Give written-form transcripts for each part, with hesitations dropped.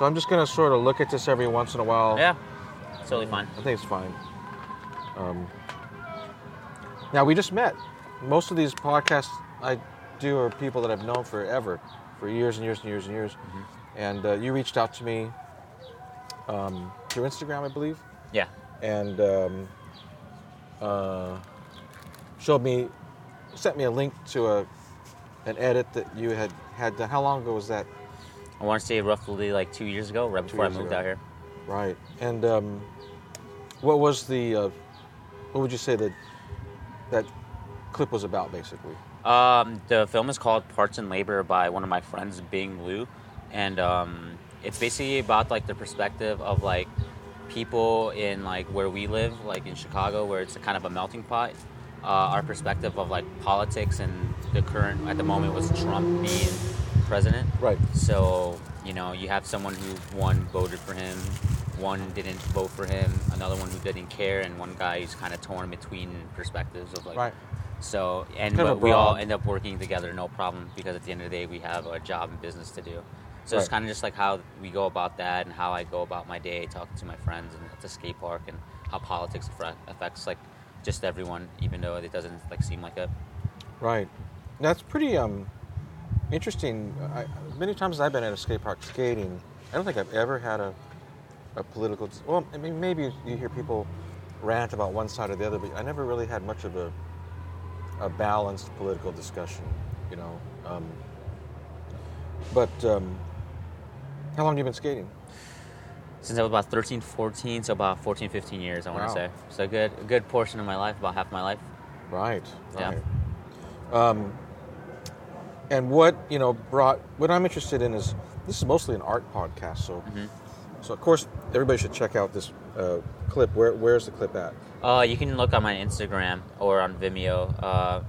So I'm just going to sort of look at this every once in a while. Yeah, it's totally fine. I think it's fine. Now, we just met. Most of these podcasts I do are people that I've known forever, for years and years and years and years. Mm-hmm. And you reached out to me through Instagram, I believe. Yeah. And sent me a link to an edit that you had done. How long ago was that? I want to say roughly like 2 years ago, right before I moved out here. Right. And what was the, what would you say that clip was about, basically? The film is called Parts and Labor by one of my friends, Bing Liu. And it's basically about like the perspective of like people in like where we live, like in Chicago, where it's a kind of a melting pot. Our perspective of like politics and the current, at the moment, was Trump being president. Right. So, you know, you have someone who one voted for him, one didn't vote for him, another one who didn't care, and one guy who's kind of torn between perspectives of like. Right. So, but we all end up working together, no problem, because at the end of the day, we have a job and business to do. So It's kind of just like how we go about that, and how I go about my day, talking to my friends and at the skate park, and how politics affects like just everyone, even though it doesn't like seem like it. Right. That's pretty interesting. Many times I've been at a skate park skating, I don't think I've ever had a political... Well, I mean, maybe you hear people rant about one side or the other, but I never really had much of a balanced political discussion, you know. How long have you been skating? Since I was about 13, 14, so about 14, 15 years, I want to say. So a good portion of my life, about half my life. Right. Yeah. What I'm interested in is, this is mostly an art podcast, so mm-hmm. So of course everybody should check out this clip. Where's the clip at? You can look on my Instagram or on Vimeo.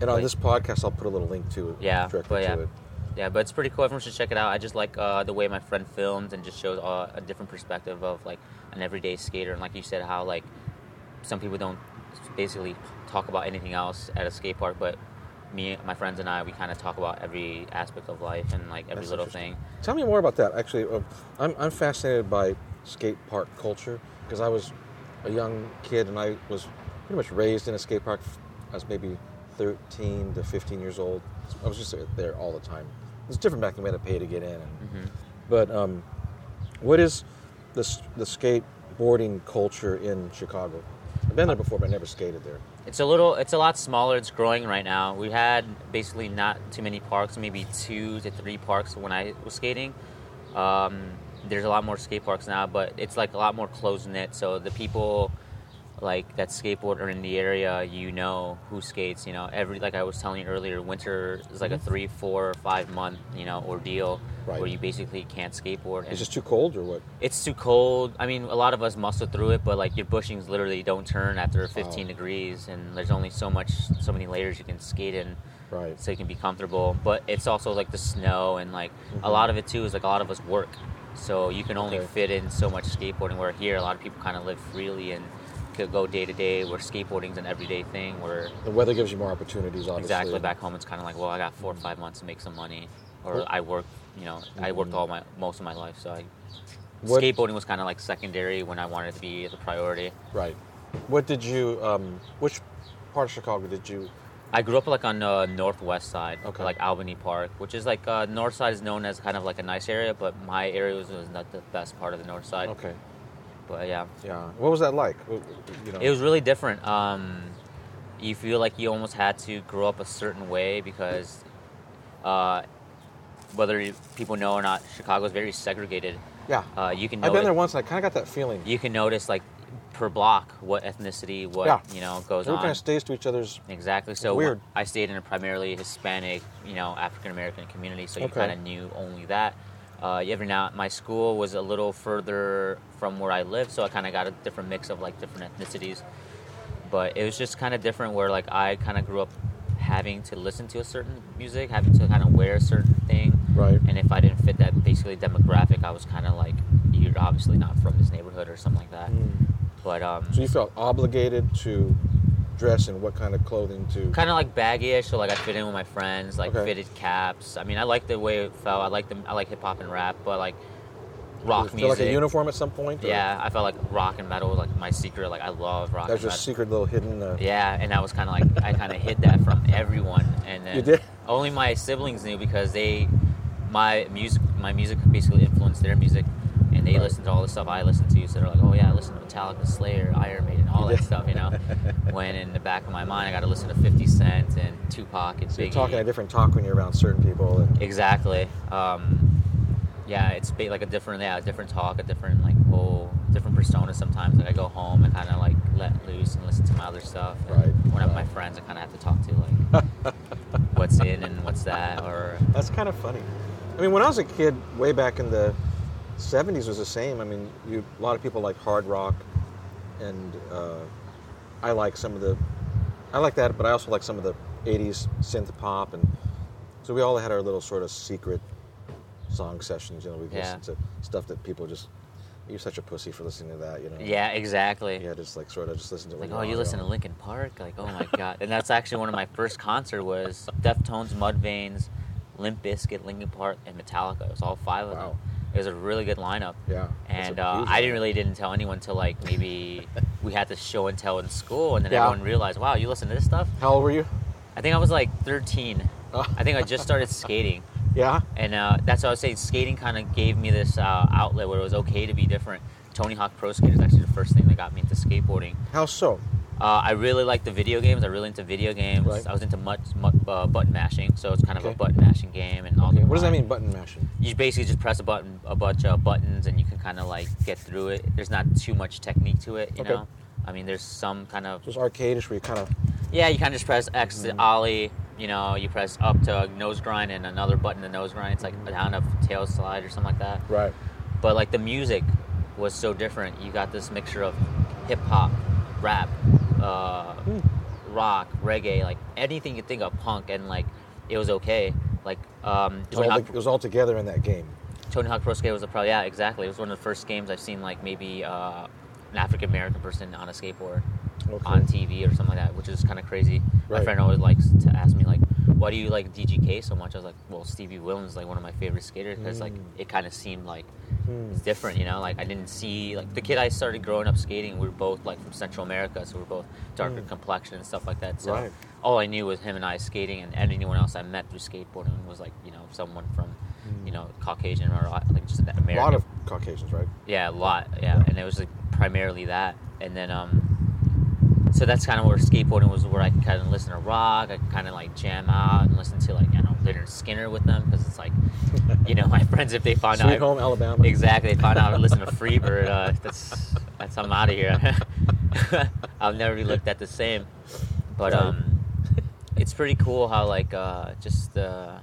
And on this podcast, I'll put a little link to it. Yeah, directly to it. Yeah, but it's pretty cool. Everyone should check it out. I just like the way my friend films and just shows a different perspective of like an everyday skater. And like you said, how like some people don't basically talk about anything else at a skate park, but me, my friends, and I, we kind of talk about every aspect of life and like every little thing. Tell me more about that. Actually, I'm fascinated by skate park culture because I was a young kid and I was pretty much raised in a skate park. I was maybe 13 to 15 years old. I was just there all the time. It's different back then. We had to pay to get in. Mm-hmm. But what is the skateboarding culture in Chicago? I've been there before, but I never skated there. It's a lot smaller. It's growing right now. We had basically not too many parks, maybe 2 to 3 parks when I was skating. There's a lot more skate parks now, but it's like a lot more close-knit. So the people like that skateboard are in the area, you know who skates. You know, every, like I was telling you earlier, winter is like mm-hmm. a 3, 4, 5 month, you know, ordeal. Right. Where you basically can't skateboard. And it's just too cold or what? It's too cold. I mean, a lot of us muscle through it, but like your bushings literally don't turn after 15 degrees, and there's only so many layers you can skate in. Right. So you can be comfortable. But it's also like the snow, and like mm-hmm. a lot of it too is like a lot of us work. So you can only fit in so much skateboarding, where here a lot of people kind of live freely and could go day to day, where skateboarding's an everyday thing. Where the weather gives you more opportunities, obviously. Exactly. Back home, it's kind of like, well, I got 4 or 5 months to make some money, or I work. You know, mm-hmm. I worked most of my life, so skateboarding was kind of like secondary when I wanted it to be the priority. Right. What did you? Which part of Chicago did you? I grew up like on the northwest side, like Albany Park, which is like north side is known as kind of like a nice area, but my area was not the best part of the north side. Okay. But yeah. Yeah. What was that like? You know. It was really different. You feel like you almost had to grow up a certain way because. Whether people know or not, Chicago is very segregated. Yeah. You can I've been there once, and I kind of got that feeling. You can notice, like, per block, what ethnicity, goes on. Everyone kind of stays to each other's... Exactly. So weird. I stayed in a primarily Hispanic, you know, African-American community, so you kind of knew only that. My school was a little further from where I lived, so I kind of got a different mix of, like, different ethnicities. But it was just kind of different where, like, I kind of grew up having to listen to a certain music, having to kind of wear a certain thing. Right. And if I didn't fit that basically demographic, I was kind of like, you're obviously not from this neighborhood or something like that. Mm. But so you felt obligated to dress in what kind of clothing to... Kind of like baggy-ish, so like I fit in with my friends, like fitted caps. I mean, I like the way it felt. I like hip hop and rap, but like rock music. Like a uniform at some point? Or? Yeah, I felt like rock and metal was like my secret. Like I love rock and metal. That was your secret little hidden... Yeah, and I was kind of like, I kind of hid that from everyone. And then you did? Only my siblings knew because they, my music basically influenced their music. And they listened to all the stuff I listened to. So they're like, oh yeah, I listened to Metallica, Slayer, Iron Maiden, all that stuff, you know? When in the back of my mind, I got to listen to 50 Cent and Tupac and Biggie. So you're talking a different talk when you're around certain people. And... Exactly. Yeah, it's like a different talk, a different like whole different persona. Sometimes like I go home and kind of like let loose and listen to my other stuff. And when I'm with my friends, I kind of have to talk to like what's in and what's that. Or that's kind of funny. I mean, when I was a kid, way back in the '70s, was the same. I mean, a lot of people like hard rock, and I like that, but I also like some of the '80s synth pop, and so we all had our little sort of secret song sessions, you know, we've listened to stuff that people just, you're such a pussy for listening to that, you know. Yeah, exactly. Yeah, just like sort of just listen to it. Like, oh, you listen to Linkin Park? Like, oh my God. And that's actually one of my first concert was Deftones, Mudvayne, Limp Bizkit, Linkin Park, and Metallica. It was all five of them. It was a really good lineup. Yeah. And I didn't tell anyone until like maybe we had to show and tell in school, and then everyone realized, wow, you listen to this stuff? How old were you? I think I was like 13. I think I just started skating. Yeah, and that's what I was saying. Skating kind of gave me this outlet where it was okay to be different. Tony Hawk Pro Skater is actually the first thing that got me into skateboarding. How so? I really liked the video games. I really into video games. Right. I was into button mashing, so it's kind of a button mashing game and all. Okay. What does that mean, button mashing? You basically just press a bunch of buttons, and you can kind of like get through it. There's not too much technique to it, you know. I mean, there's some kind of just arcade-ish where you kind of. Yeah, you kind of just press X to ollie. You know, you press up to nose grind and another button to nose grind. It's like down a tail slide or something like that. Right. But like the music was so different. You got this mixture of hip hop, rap, rock, reggae, like anything you think of, punk, and like it was okay. Like it was all together in that game. Tony Hawk Pro Skater was exactly. It was one of the first games I've seen like maybe an African American person on a skateboard. Okay. On TV or something like that, which is kind of crazy. Right. My friend always likes to ask me, like, why do you like DGK so much? I was like, well, Stevie Williams is like one of my favorite skaters because like it kind of seemed like it's different, you know? Like I didn't see, like the kid I started growing up skating, we were both like from Central America, so we were both darker complexion and stuff like that. So all I knew was him and I skating, and anyone else I met through skateboarding was like, you know, someone from, you know, Caucasian or like just American. A lot of Caucasians, right? Yeah, a lot, yeah. And it was like primarily that. And then, so that's kind of where skateboarding was, where I could kind of listen to rock, I could kind of like jam out and listen to like, I don't know, Lynyrd Skynyrd with them, because it's like, you know, my friends, if they find out. Sweet Home Alabama. Exactly, they find out I listen to Freebird, that's I'm out of here. I'll never be looked at the same. But it's pretty cool how like just the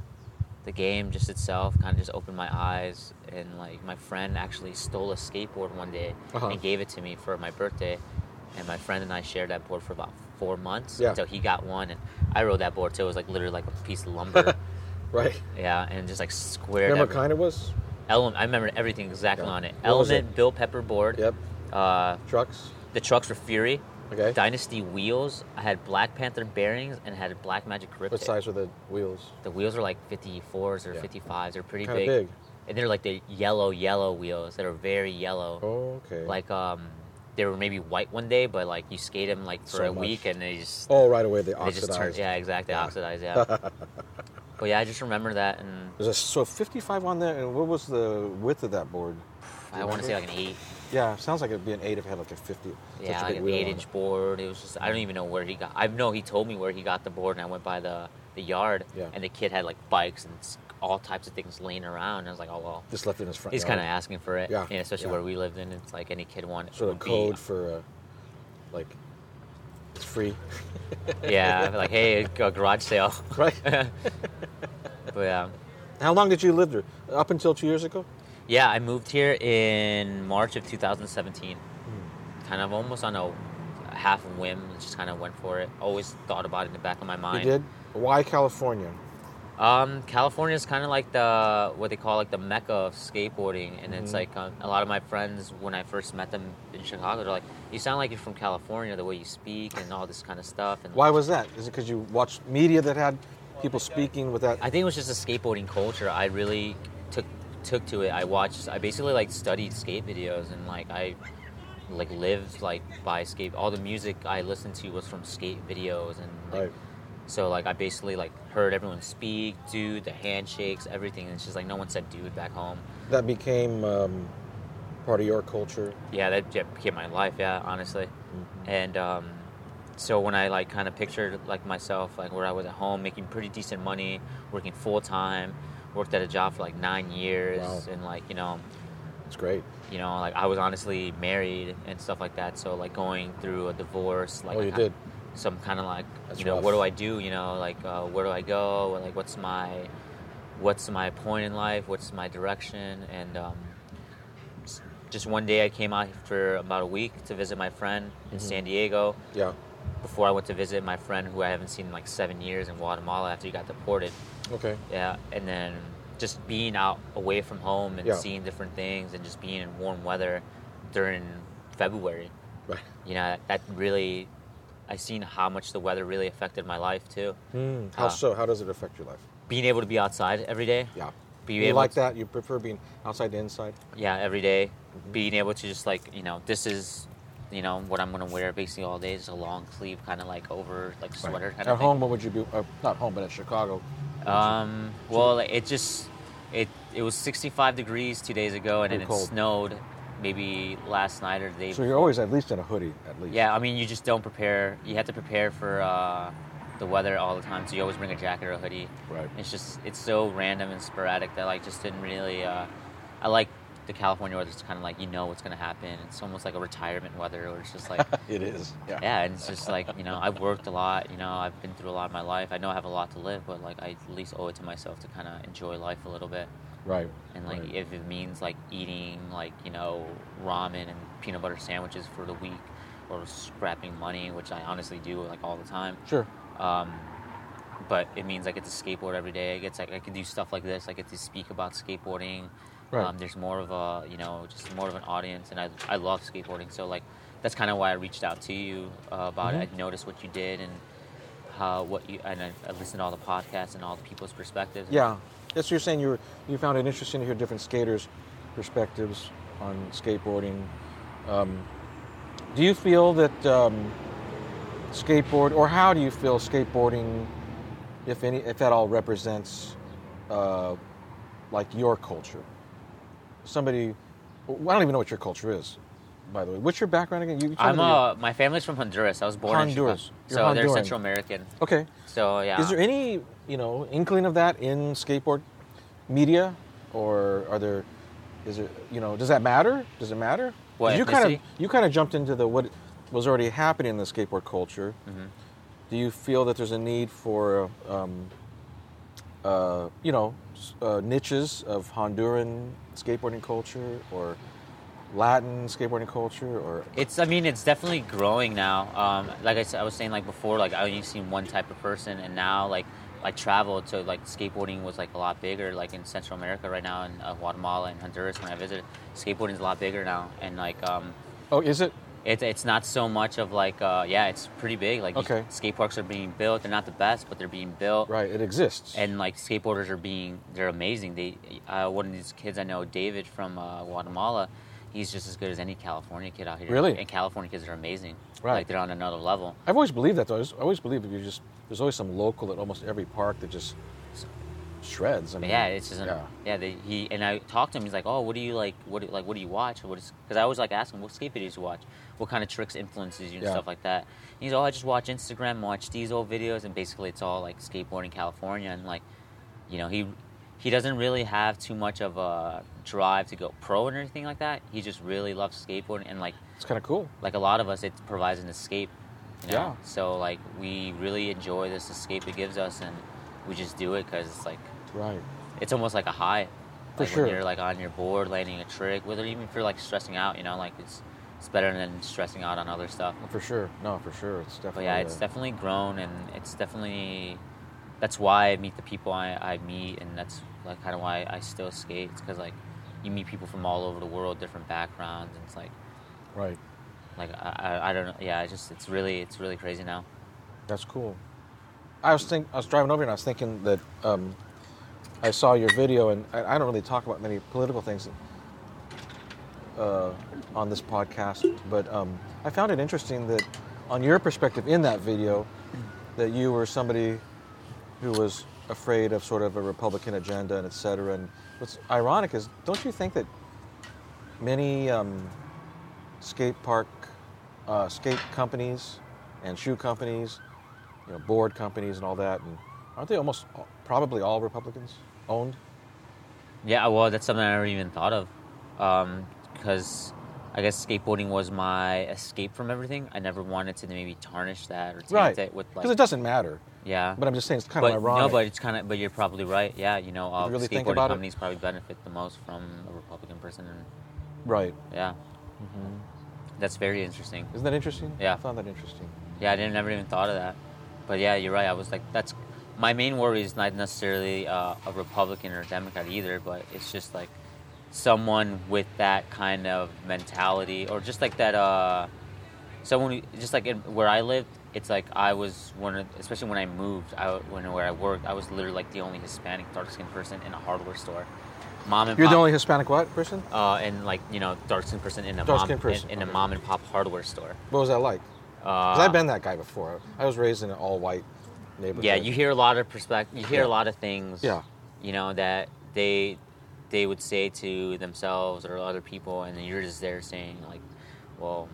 game just itself kind of just opened my eyes, and like my friend actually stole a skateboard one day and gave it to me for my birthday. And my friend and I shared that board for about 4 months until he got one. And I rode that board, too. It was, like, literally like a piece of lumber. Right. Yeah, and just, like, squared. Remember what kind it was? Element. I remember everything exactly on it. Element, Bill Pepper board. Yep. Trucks. The trucks were Fury. Okay. Dynasty wheels. I had Black Panther bearings and had Black Magic grip tape. What size were the wheels? The wheels were, like, 54s or 55s. They're pretty big. Kind of big. And they're, like, the yellow wheels that are very yellow. Oh, okay. Like, they were maybe white one day, but like you skate them like for so a week and they just right away they oxidized. Just turn, oxidized. Yeah, but yeah, I just remember that. And there's so 55 on there, and what was the width of that board? I want to say like an 8. Yeah, sounds like it'd be an 8 if it had like a 50. Yeah, like an 8-inch board. It was just I don't even know where he got. I know he told me where he got the board, and I went by the yard, and the kid had like bikes and all types of things laying around, and I was like, oh well, just left in his front. He's kind of asking for it, yeah, especially where we lived in. It's like any kid wanted sort of code for like it's free. Yeah, like hey, a garage sale, right? But how long did you live there? Up until 2 years ago. Yeah, I moved here in March of 2017. Kind of almost on a half whim, just kind of went for it. Always thought about it in the back of my mind. You did? Why California? California is kind of like the what they call like the mecca of skateboarding, and it's like a lot of my friends when I first met them in Chicago, they're like, "You sound like you're from California, the way you speak and all this kind of stuff." And why was that? Is it because you watched media that had people speaking with that? I think it was just a skateboarding culture. I really took took to it. I basically studied skate videos, and I lived by skate. All the music I listened to was from skate videos, and so I basically heard everyone speak, dude, the handshakes, everything. And it's just no one said dude back home. That became part of your culture. Yeah, that became my life. Yeah, honestly. Mm-hmm. And so when I kind of pictured myself where I was at home making pretty decent money, working full time, worked at a job for 9 years, and it's great. I was honestly married and stuff like that. So going through a divorce, did. Some kind of that's rough. What do I do? Where do I go? What's my point in life? What's my direction? And just one day I came out for about a week to visit my friend in mm-hmm. San Diego. Yeah. Before I went to visit my friend who I haven't seen in 7 years in Guatemala after he got deported. Okay. Yeah, and then just being out away from home and seeing different things and just being in warm weather during February. Right. That really, I've seen how much the weather really affected my life too. Mm. How does it affect your life? Being able to be outside every day. Yeah. You prefer being outside to inside? Yeah, every day. Mm-hmm. Being able to just this is, what I'm going to wear basically all day is a long sleeve kind of over sweater. Right. Kind of home, what would you do? Not home, but at Chicago. It was 65 degrees 2 days ago, and then it snowed maybe last night or the day before. So you're always at least in a hoodie, at least. Yeah, I mean, you just don't prepare. You have to prepare for the weather all the time, so you always bring a jacket or a hoodie. Right. It's so random and sporadic that just didn't really, I like the California weather. It's kind of what's going to happen. It's almost like a retirement weather, where it's just It is, yeah. Yeah, and it's just I've worked a lot, I've been through a lot of my life. I know I have a lot to live, but I at least owe it to myself to kind of enjoy life a little bit. Right. And if it means eating ramen and peanut butter sandwiches for the week, or scrapping money, which I honestly do all the time. Sure. But it means I get to skateboard every day. I can do stuff like this. I get to speak about skateboarding. Right. There's more of a, just more of an audience, and I love skateboarding. So that's kind of why I reached out to you about mm-hmm. it. I noticed what you did and how I listened to all the podcasts and all the people's perspectives. Yeah, that's what you're saying. You found it interesting to hear different skaters' perspectives on skateboarding. Do you feel that how do you feel skateboarding, if at all, represents your culture? I don't even know what your culture is, by the way. What's your background again? My family's from Honduras. I was born in Honduras. So they're Central American. Okay. So, yeah. Is there any, inkling of that in skateboard media? Or does that matter? Does it matter? What, you kind of jumped into what was already happening in the skateboard culture. Mm-hmm. Do you feel that there's a need for, niches of Honduran skateboarding culture or Latin skateboarding culture, or it's definitely growing now. I was saying before, I only seen one type of person, and now I traveled, so skateboarding was a lot bigger in Central America right now, in Guatemala and Honduras when I visited. Skateboarding is a lot bigger now, and oh, is it? It's not so much of it's pretty big. Okay. Skate parks are being built. They're not the best, but they're being built. Right, it exists. And skateboarders they're amazing. They one of these kids I know, David from Guatemala. He's just as good as any California kid out here. Really? And California kids are amazing. Right. They're on another level. I've always believed that, though. I always believed that there's always some local at almost every park that just shreds. I mean, yeah, it's just... I talked to him. He's oh, what do you what do you watch? Because I always ask him, what skate videos you watch? What kind of tricks influences you and stuff like that? And he's, I just watch Instagram, watch these old videos, and basically it's all skateboarding California. And he doesn't really have too much of a drive to go pro or anything like that. He just really loves skateboarding, and it's kind of cool. A lot of us, it provides an escape. Yeah. So we really enjoy this escape it gives us, and we just do it because it's right. It's almost like a high. For sure. When you're on your board landing a trick, whether even if you're stressing out, it's better than stressing out on other stuff. For sure. No, for sure. It's definitely. But yeah, it's definitely grown, and it's definitely. That's why I meet the people I meet, and that's kind of why I still skate. It's because you meet people from all over the world, different backgrounds, and it's right. I don't know. Yeah, it's really crazy now. That's cool. I was driving over here, and I was thinking that I saw your video, and I don't really talk about many political things on this podcast, but I found it interesting that on your perspective in that video, that you were somebody who was afraid of sort of a Republican agenda and et cetera. And what's ironic is, don't you think that many skate companies and shoe companies, you know, board companies and all that, and aren't they almost probably all Republicans owned? Yeah, well, that's something I never even thought of, because I guess skateboarding was my escape from everything. I never wanted to maybe tarnish that or taint it with, like, because it doesn't matter. Yeah, but I'm just saying it's kind of ironic. No, but it's kind of. But you're probably right. Yeah, you know, really skateboarding companies probably benefit the most from a Republican person. And, right. Yeah. Mm-hmm. That's very interesting. Isn't that interesting? Yeah, I found that interesting. Yeah, I never even thought of that. But yeah, you're right. I was like, that's my main worry is not necessarily a Republican or a Democrat either, but it's just like someone with that kind of mentality, or just like that. Someone just like where I lived. It's like I was one of, especially when I moved out, where I worked, I was literally like the only Hispanic dark-skinned person in a hardware store. Mom and You're pop, the only Hispanic what person? And like, you know, dark-skinned person in a a mom and pop hardware store. What was that like? Because I've been that guy before. I was raised in an all-white neighborhood. Yeah, you hear a lot of perspective. You hear a lot of things. Yeah. You know that they would say to themselves or other people, and then you're just there saying like, well.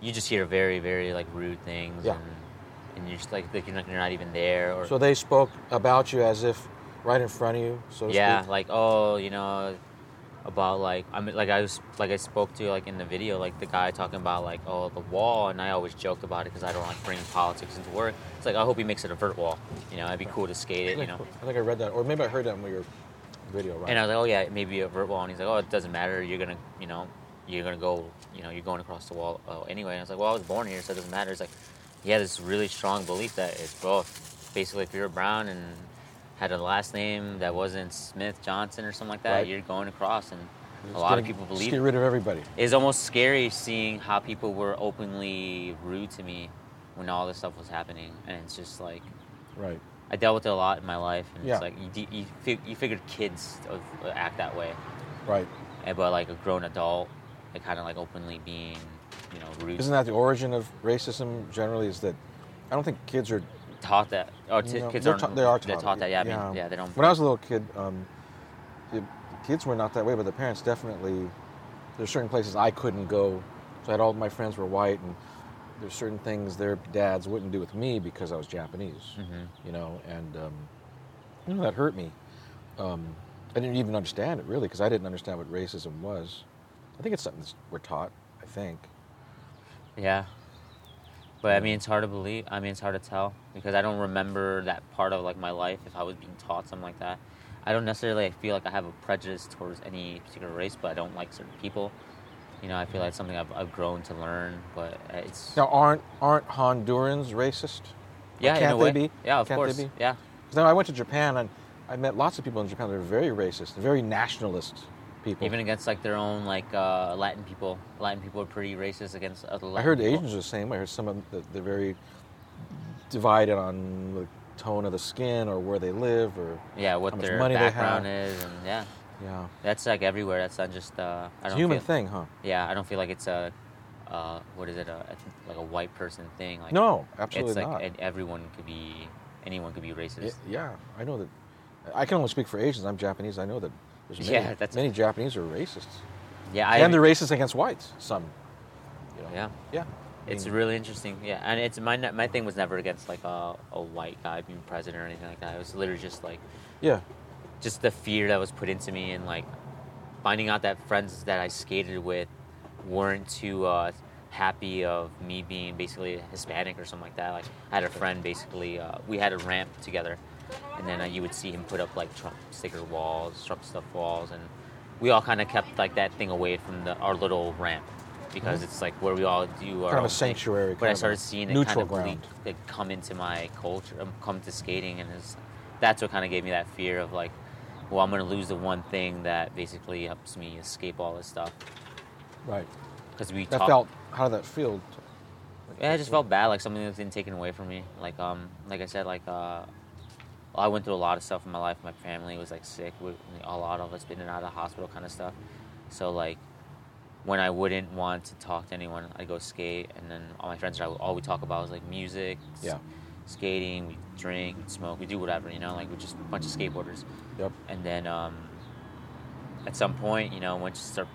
You just hear very, very like rude things, and you're just like you're not even there. Or so they spoke about you as if right in front of you. So to speak. Like oh, you know, about like I mean, like I was like I spoke to like in the video, like the guy talking about like oh the wall, and I always joke about it because I don't like bringing politics into work. It's like I hope he makes it a vert wall. You know, it'd be cool to skate it. You know, I think I read that, or maybe I heard that in your video. Right? And I was like, oh yeah, maybe a vert wall, and he's like, oh it doesn't matter. You're going across the wall anyway. And I was like, well, I was born here, so it doesn't matter. It's like, yeah, this really strong belief that it's both. Basically, if you're brown and had a last name that wasn't Smith, Johnson, or something like that, you're going across. And a lot of people believe. Just get rid of everybody. It's almost scary seeing how people were openly rude to me when all this stuff was happening. And it's just like, right. I dealt with it a lot in my life. And it's like, you figured kids act that way. Right. But like a grown adult. Like kind of like openly being, you know, rude. Isn't that the origin of racism generally? Is that I don't think kids are taught that. Oh, kids aren't. They are taught. They're taught that. Yeah, yeah. I mean, yeah, they don't. When I was a little kid, kids were not that way, but the parents definitely. There's certain places I couldn't go, so I had all my friends were white, and there's certain things their dads wouldn't do with me because I was Japanese. Mm-hmm. You know, and that hurt me. I didn't even understand it really because I didn't understand what racism was. I think it's something that we're taught, I think. Yeah. But I mean, it's hard to believe. I mean, it's hard to tell because I don't remember that part of like my life if I was being taught something like that. I don't necessarily feel like I have a prejudice towards any particular race, but I don't like certain people. You know, I feel like it's something I've grown to learn, but it's... Now, aren't Hondurans racist? Yeah, in a way. Can't they be? Yeah, of course. Can't they be? Yeah. Because I went to Japan and I met lots of people in Japan that are very racist, very nationalist. People. Even against like their own like Latin people. Latin people are pretty racist against other Latin people. I heard the Asians are the same. I heard some of them, they're very divided on the tone of the skin or where they live or what their background is. And yeah. That's like everywhere. That's not just it's a human thing, huh? Yeah, I don't feel like it's a like a white person thing. Like, no, absolutely it's not. It's like anyone could be racist. Yeah, I know that. I can only speak for Asians. I'm Japanese. I know that. Many Japanese are racist. Yeah, and they're racist against whites. Some, you know. Yeah. It's really interesting. Yeah, and it's my thing was never against like a white guy being president or anything like that. It was literally just like, just the fear that was put into me and like finding out that friends that I skated with weren't too happy of me being basically Hispanic or something like that. Like I had a friend basically we had a ramp together. And then you would see him put up like Trump stuffed walls, and we all kind of kept like that thing away from our little ramp because it's like where we all do our kind of a sanctuary. But I started seeing it kind of like come into my culture, come to skating, and that's what kind of gave me that fear of like, well, I'm going to lose the one thing that basically helps me escape all this stuff. Right. Because how did that feel? Like, I just felt bad, like something that's been taken away from me. Like I said, like. I went through a lot of stuff in my life. My family was, like, sick. A lot of us been in and out of the hospital kind of stuff. So, like, when I wouldn't want to talk to anyone, I'd go skate. And then all my friends, all we talk about was, like, music, skating, we drink, smoke, we do whatever, you know? Like, we're just a bunch of skateboarders. Yep. And then at some point, you know, once you start,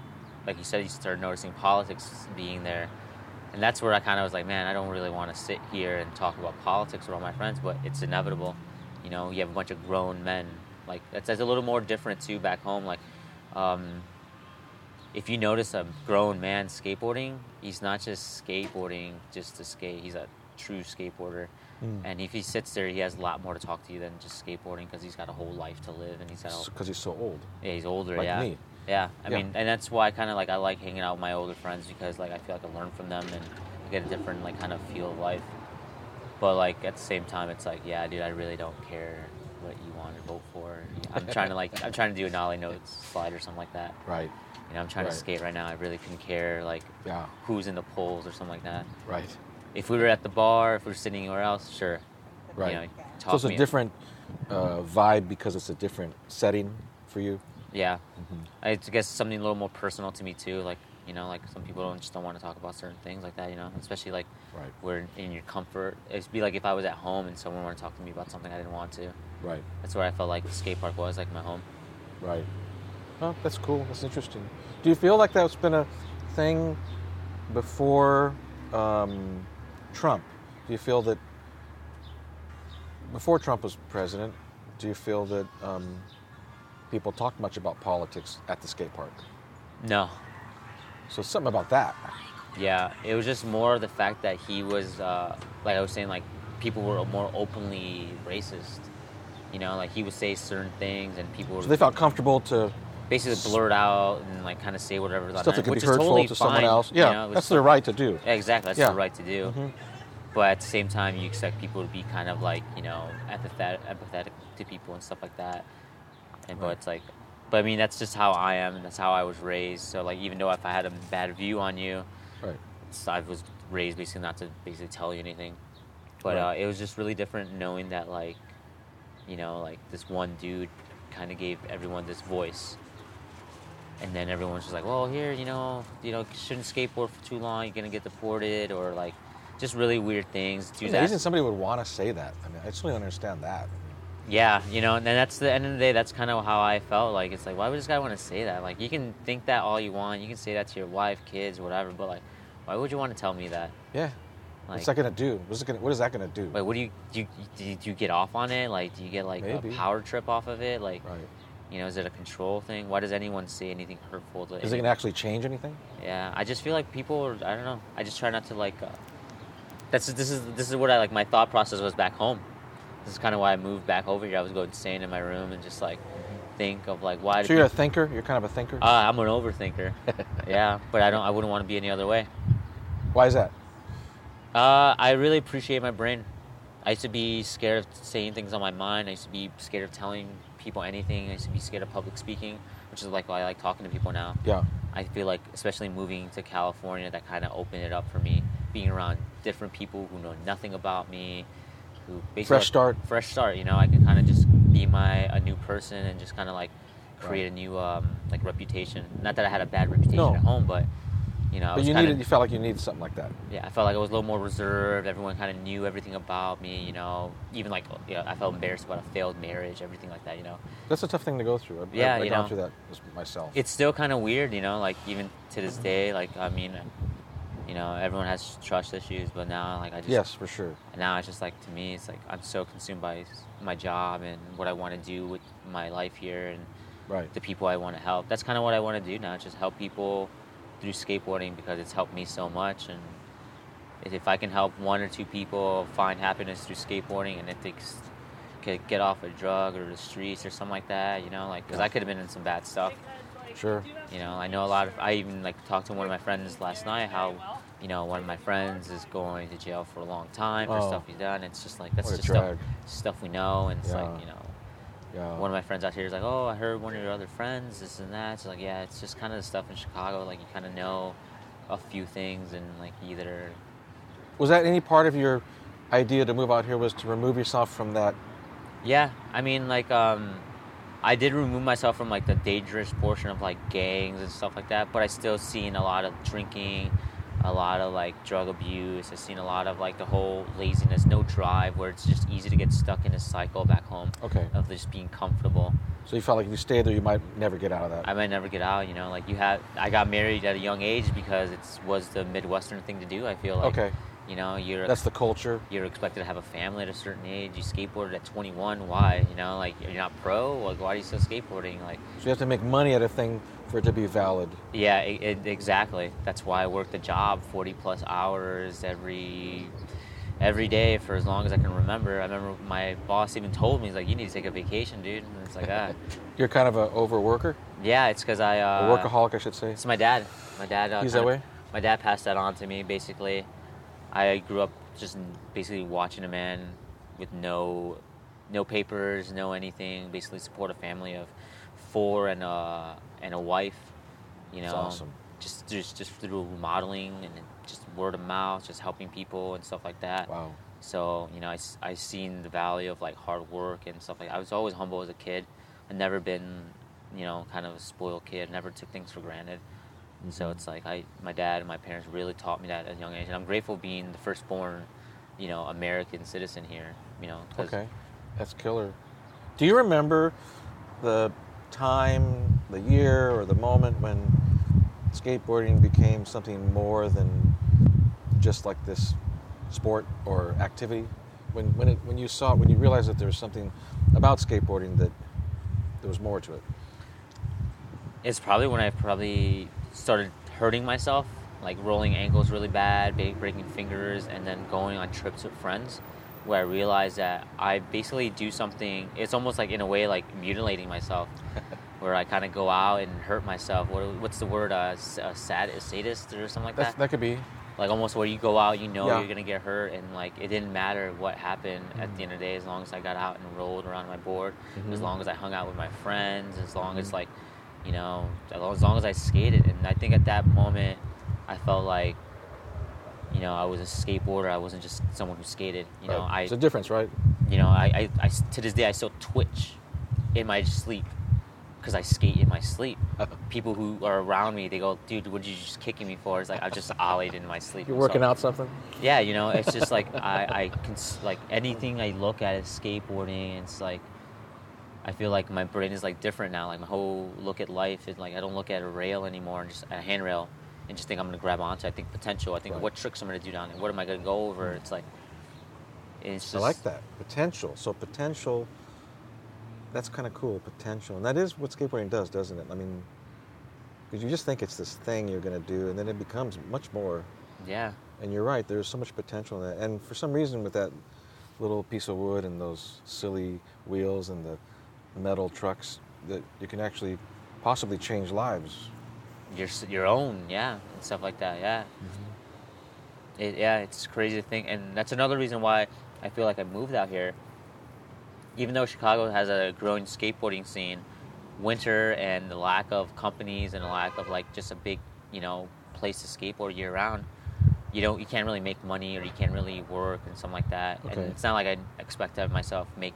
like you said, you start noticing politics being there. And that's where I kind of was like, man, I don't really want to sit here and talk about politics with all my friends, but it's inevitable. You know, you have a bunch of grown men. Like, that's a little more different, too, back home. Like, if you notice a grown man skateboarding, he's not just skateboarding just to skate. He's a true skateboarder. Mm. And if he sits there, he has a lot more to talk to you than just skateboarding because he's got a whole life to live. And because he's so old. Yeah, he's older, like me. Yeah, I mean, and that's why kind of, like, I like hanging out with my older friends because, like, I feel like I learn from them and I get a different, like, kind of feel of life. But, like, at the same time, it's like, yeah, dude, I really don't care what you want to vote for. I'm trying to do a nollie notes slide or something like that. Right. You know, I'm trying to skate right now. I really couldn't care, like, who's in the polls or something like that. Right. If we were at the bar, if we were sitting anywhere else, sure. Right. You know, so it's a different vibe because it's a different setting for you. Yeah. Mm-hmm. I guess something a little more personal to me, too. Like, you know, like, some people don't want to talk about certain things like that, you know, especially, like, we're in your comfort. It'd be like if I was at home and someone wanted to talk to me about something I didn't want to. Right. That's where I felt like the skate park was, like, my home. Right. Oh, that's cool. That's interesting. Do you feel like that's been a thing before Trump? Do you feel that before Trump was president, do you feel that people talked much about politics at the skate park? No. So something about that. Yeah, it was just more the fact that he was, like I was saying, like, people were more openly racist. You know, like, he would say certain things and people were... So they felt comfortable to... Basically blurt out and, like, kind of say whatever... Stuff that could be hurtful totally to someone else. Yeah, you know, that's their right to do. Yeah, exactly, that's their right to do. Mm-hmm. But at the same time, you expect people to be kind of, like, you know, empathetic to people and stuff like that. And but it's like... But, I mean, that's just how I am, and that's how I was raised. So, like, even though if I had a bad view on you, I was raised basically not to basically tell you anything. But it was just really different knowing that, like, you know, like, this one dude kind of gave everyone this voice. And then everyone's just like, well, here, you know, shouldn't skateboard for too long. You're going to get deported or, like, just really weird things. The reason somebody would want to say that. I mean, I just really understand that. Yeah, you know, and then that's the end of the day, that's kind of how I felt. Like, it's like, why would this guy want to say that? Like, you can think that all you want. You can say that to your wife, kids, whatever, but, like, why would you want to tell me that? Yeah. Like, what's that going to do? What is that going to do? Like, what do you get off on it? Like, do you get, like, maybe a power trip off of it? Like, you know, is it a control thing? Why does anyone say anything hurtful to it? Is it going to actually change anything? Yeah, I just feel like people are, I don't know. I just try not to, like, this is what I, like, my thought process was back home. This is kind of why I moved back over here. I was going insane in my room and just, like, think of, like, why... So you're a thinker? You're kind of a thinker? I'm an overthinker. Yeah, but I wouldn't want to be any other way. Why is that? I really appreciate my brain. I used to be scared of saying things on my mind. I used to be scared of telling people anything. I used to be scared of public speaking, which is, like, why I like talking to people now. Yeah. I feel like, especially moving to California, that kind of opened it up for me. Being around different people who know nothing about me. Fresh start, you know, I can kind of just be a new person and just kind of, like, create a new, like, reputation. Not that I had a bad reputation at home, but, you know, you felt like you needed something like that. Yeah, I felt like I was a little more reserved. Everyone kind of knew everything about me, you know. Even, like, you know, I felt embarrassed about a failed marriage, everything like that, you know. That's a tough thing to go through. I've gone through that myself. It's still kind of weird, you know, like, even to this day, like, I mean... You know, everyone has trust issues, but now, like, I just... Yes, for sure. And now it's just, like, to me, it's, like, I'm so consumed by my job and what I want to do with my life here and the people I want to help. That's kind of what I want to do now, just help people through skateboarding because it's helped me so much. And if I can help one or two people find happiness through skateboarding and if they could get off a drug or the streets or something like that, you know, like, because I could have been in some bad stuff. Sure. You know, I know a lot of... I even, like, talked to one of my friends last night how, you know, one of my friends is going to jail for a long time for stuff he's done. It's just, like, that's just stuff we know. And it's like, you know... Yeah. One of my friends out here is like, oh, I heard one of your other friends, this and that. It's like, yeah, it's just kind of the stuff in Chicago. Like, you kind of know a few things and, like, either... Was that any part of your idea to move out here was to remove yourself from that Yeah, I mean, like, I did remove myself from, like, the dangerous portion of, like, gangs and stuff like that, but I still seen a lot of drinking, a lot of, like, drug abuse. I've seen a lot of, like, the whole laziness, no drive, where it's just easy to get stuck in a cycle back home. Okay. Of just being comfortable. So you felt like if you stayed there, you might never get out of that. I might never get out, you know. Like, you had, I got married at a young age because it was the Midwestern thing to do, I feel like. Okay. You know, you're... That's the culture. You're expected to have a family at a certain age. You skateboarded at 21. Why? You know, like, you're not pro. Like, why are you still skateboarding? Like, so you have to make money at a thing for it to be valid. Yeah, exactly. That's why I worked a job 40-plus hours every day for as long as I can remember. I remember my boss even told me, he's like, you need to take a vacation, dude. And it's like, ah. You're kind of an overworker? Yeah, it's because I... a workaholic, I should say. It's my dad. My dad... He's that way? My dad passed that on to me, basically. I grew up just basically watching a man with no papers, no anything, basically support a family of four and a wife, you know. That's awesome. Just through modeling and just word of mouth, just helping people and stuff like that. Wow. So, you know, I seen the value of, like, hard work and stuff like that. I was always humble as a kid. I've never been, you know, kind of a spoiled kid. Never took things for granted. And so it's like my dad and my parents really taught me that at a young age. And I'm grateful being the firstborn, you know, American citizen here, you know. Okay. That's killer. Do you remember the time, the year, or the moment when skateboarding became something more than just like this sport or activity? When you saw it, when you realized that there was something about skateboarding that there was more to it? It's probably when I probably... started hurting myself, like rolling ankles really bad, breaking fingers, and then going on trips with friends where I realized that I basically do something, it's almost like in a way like mutilating myself where I kind of go out and hurt myself. What's the word, sadist or something like that? That could be. Like almost where you go out, you know, yeah, you're going to get hurt, and like it didn't matter what happened at the end of the day as long as I got out and rolled around my board, as long as I hung out with my friends, as long as like, you know, as long as I skated. And I think at that moment, I felt like, you know, I was a skateboarder. I wasn't just someone who skated. You know, right. It's a difference, right? You know, I to this day, I still twitch in my sleep because I skate in my sleep. People who are around me, they go, dude, what are you just kicking me for? It's like, I just ollied in my sleep. You're working out something? Yeah, you know, it's just like, I can, like, anything I look at is skateboarding. It's like, I feel like my brain is like different now. Like my whole look at life is like I don't look at a rail anymore and just a handrail and just think I'm gonna grab onto. I think potential. I think what tricks I'm gonna do down there. What am I gonna go over? It's like it's just. I like that potential. So potential. That's kind of cool. Potential, and that is what skateboarding does, doesn't it? I mean, because you just think it's this thing you're gonna do, and then it becomes much more. Yeah. And you're right. There's so much potential in that, and for some reason with that little piece of wood and those silly wheels and the metal trucks, that you can actually possibly change lives. Your own, yeah, and stuff like that, yeah. Mm-hmm. It's crazy to think, and that's another reason why I feel like I moved out here. Even though Chicago has a growing skateboarding scene, winter and the lack of companies and the lack of like just a big, you know, place to skateboard year round, you can't really make money or you can't really work and something like that. Okay. And it's not like I expect to have myself make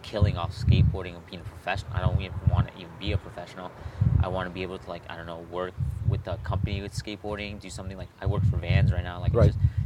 killing off skateboarding and being a professional. I don't even want to even be a professional. I want to be able to, like, I don't know, work with a company with skateboarding, do something like I work for Vans right now, like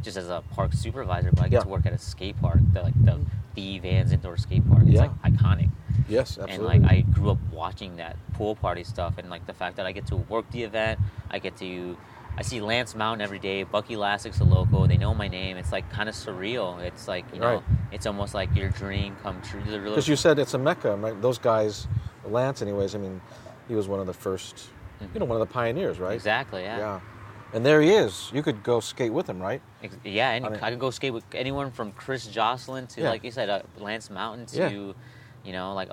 just as a park supervisor, but I get to work at a skate park, the Vans indoor skate park. It's like iconic. Yes, absolutely. And like I grew up watching that pool party stuff, and like the fact that I get to work the event, I see Lance Mountain every day. Bucky Lassick's a local. They know my name. It's like kind of surreal. It's like, you know, it's almost like your dream come true. Because you said it's a mecca, right? Those guys, Lance anyways, I mean, he was one of the first, you know, one of the pioneers, right? Exactly, yeah. And there he is. You could go skate with him, right? Yeah, and I could go skate with anyone from Chris Joslin to, like you said, Lance Mountain to, you know, like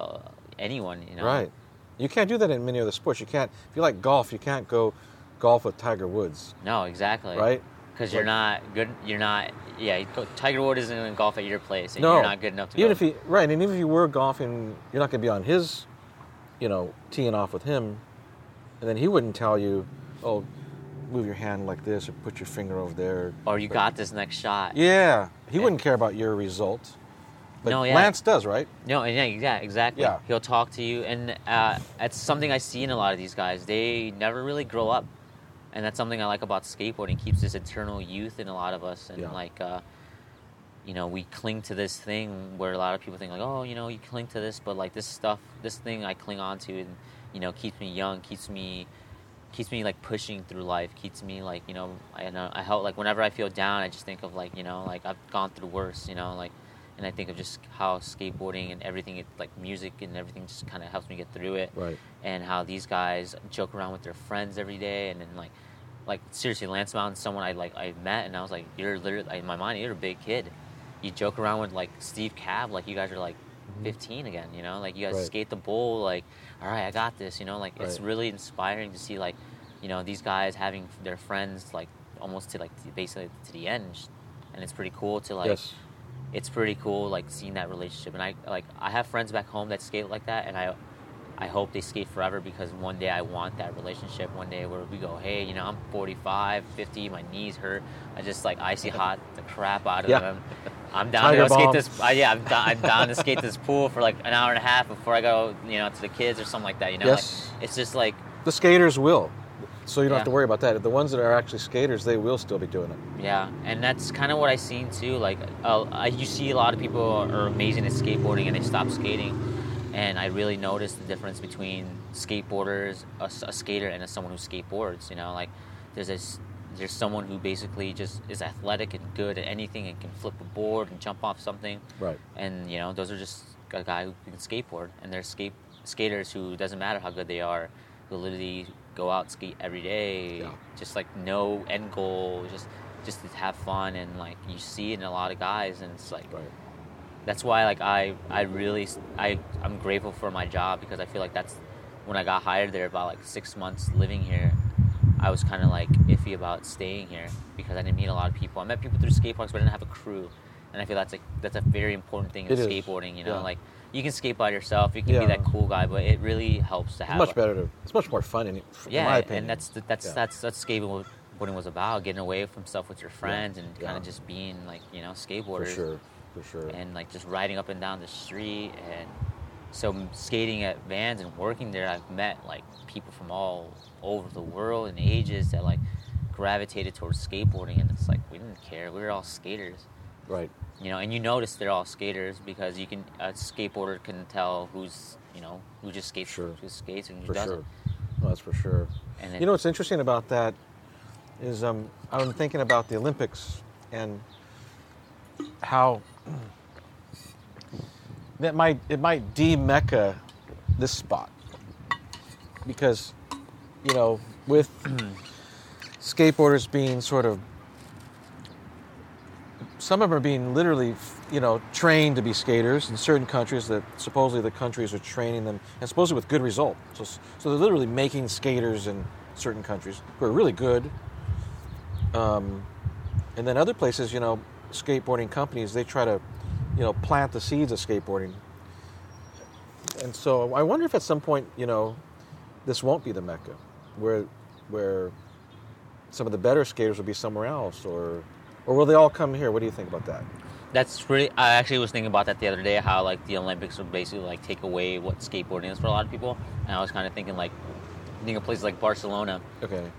anyone, you know? Right. You can't do that in many other sports. You can't, if you like golf, you can't go golf with Tiger Woods. No, exactly. Right? Because you're not good. You're not. Yeah, Tiger Woods isn't going to golf at your place. And no, you're not good enough to. Even if he, right, and even if you were golfing, you're not going to be on his, you know, teeing off with him, and then he wouldn't tell you, oh, move your hand like this or put your finger over there. Or you got this next shot. Yeah, he wouldn't care about your result. Like no, yeah. Lance does, right? No, yeah, exactly. Yeah. He'll talk to you, and that's something I see in a lot of these guys. They never really grow up, and that's something I like about skateboarding. It keeps this eternal youth in a lot of us, and like, you know, we cling to this thing where a lot of people think like, oh, you know, you cling to this, but like this stuff, this thing I cling on to, and you know, keeps me young, keeps me like pushing through life, keeps me like, you know, I help, like whenever I feel down, I just think of like, you know, like I've gone through worse, you know, like. And I think of just how skateboarding and everything, like music and everything, just kind of helps me get through it. Right. And how these guys joke around with their friends every day, and then like seriously, Lance Mountain, someone I met, and I was like, you're literally in my mind, you're a big kid. You joke around with like Steve Cabb, like you guys are like 15 again, you know, like you guys skate the bowl, like all right, I got this, you know, like it's really inspiring to see like, you know, these guys having their friends like almost to like basically to the end, and it's pretty cool to like. Yes. It's pretty cool, like seeing that relationship, and I have friends back home that skate like that, and I hope they skate forever, because one day I want that relationship. One day where we go, hey, you know, I'm 45, 50, my knees hurt. I just like icy hot the crap out of them. I'm down to skate this. I'm down to skate this pool for like an hour and a half before I go, you know, to the kids or something like that. You know, yes. Like, it's just like the skaters will. So you don't have to worry about that. The ones that are actually skaters, they will still be doing it. Yeah, and that's kind of what I've seen too. Like, you see a lot of people are amazing at skateboarding and they stop skating. And I really noticed the difference between skateboarders, a skater, and someone who skateboards. You know, like there's someone who basically just is athletic and good at anything and can flip a board and jump off something. Right. And you know, those are just a guy who can skateboard. And there's skaters who doesn't matter how good they are, who literally go out, skate every day, just like no end goal, just to have fun. And like you see it in a lot of guys, and it's like that's why like I'm grateful for my job, because I feel like that's when I got hired there, about like 6 months living here, I was kind of like iffy about staying here because I didn't meet a lot of people. I met people through skate parks, but I didn't have a crew, and I feel that's a very important thing in skateboarding, you know, like you can skate by yourself. You can be that cool guy, but it really helps to have. It's much better. It's much more fun, in my opinion. And that's skateboarding was about, getting away from stuff with your friends and kind of just being like, you know, skateboarders. For sure. And like just riding up and down the street, and so skating at Vans and working there, I've met like people from all over the world and ages that like gravitated towards skateboarding, and it's like we didn't care. We were all skaters. Right. You know, and you notice they're all skaters because you can, a skateboarder can tell who's, you know, who just skates, who skates and who doesn't. No, that's for sure. And you know what's interesting about that is I'm thinking about the Olympics and how that it might de-mecca this spot, because you know, with skateboarders being sort of, some of them are being literally, you know, trained to be skaters in certain countries that supposedly the countries are training them, and supposedly with good result. So they're literally making skaters in certain countries who are really good. And then other places, you know, skateboarding companies, they try to, you know, plant the seeds of skateboarding. And so I wonder if at some point, you know, this won't be the Mecca, where some of the better skaters will be somewhere else, or will they all come here? What do you think about that? That's really, I actually was thinking about that the other day, how like the Olympics would basically like take away what skateboarding is for a lot of people. And I was kind of thinking like, think of places like Barcelona,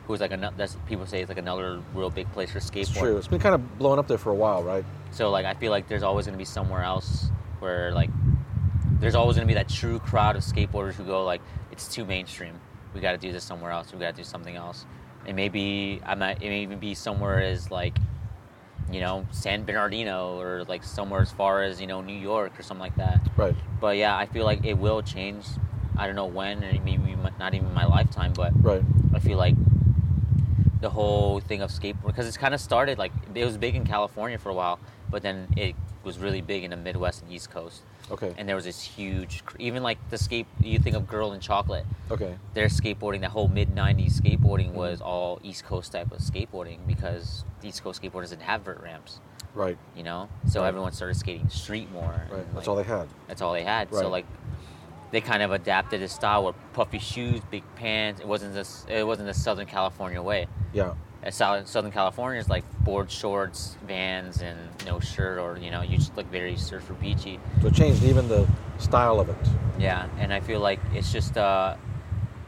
who's like that's, people say it's like another real big place for skateboarding. It's true. It's been kind of blown up there for a while, right? So like I feel like there's always going to be somewhere else where like there's always going to be that true crowd of skateboarders who go like, it's too mainstream. We got to do this somewhere else. We got to do something else. And maybe it may even be somewhere as like, you know, San Bernardino, or like somewhere as far as, you know, New York or something like that. Right. But yeah, I feel like it will change. I don't know when, and maybe not even my lifetime, but I feel like the whole thing of skateboard, because it's kind of started, like it was big in California for a while, but then it was really big in the Midwest and East Coast. Okay. And there was this huge, even like the skate, you think of Girl and Chocolate. Okay. Their skateboarding, that whole mid-90s skateboarding was all East Coast type of skateboarding, because the East Coast skateboarders didn't have vert ramps. Right. You know? So everyone started skating street more. Right. Like, that's all they had. Right. So like they kind of adapted a style with puffy shoes, big pants. It wasn't the Southern California way. Yeah. Southern California is like board shorts, Vans, and no shirt, or you just look very search for beachy. So it changed even the style of it. Yeah, and I feel like it's just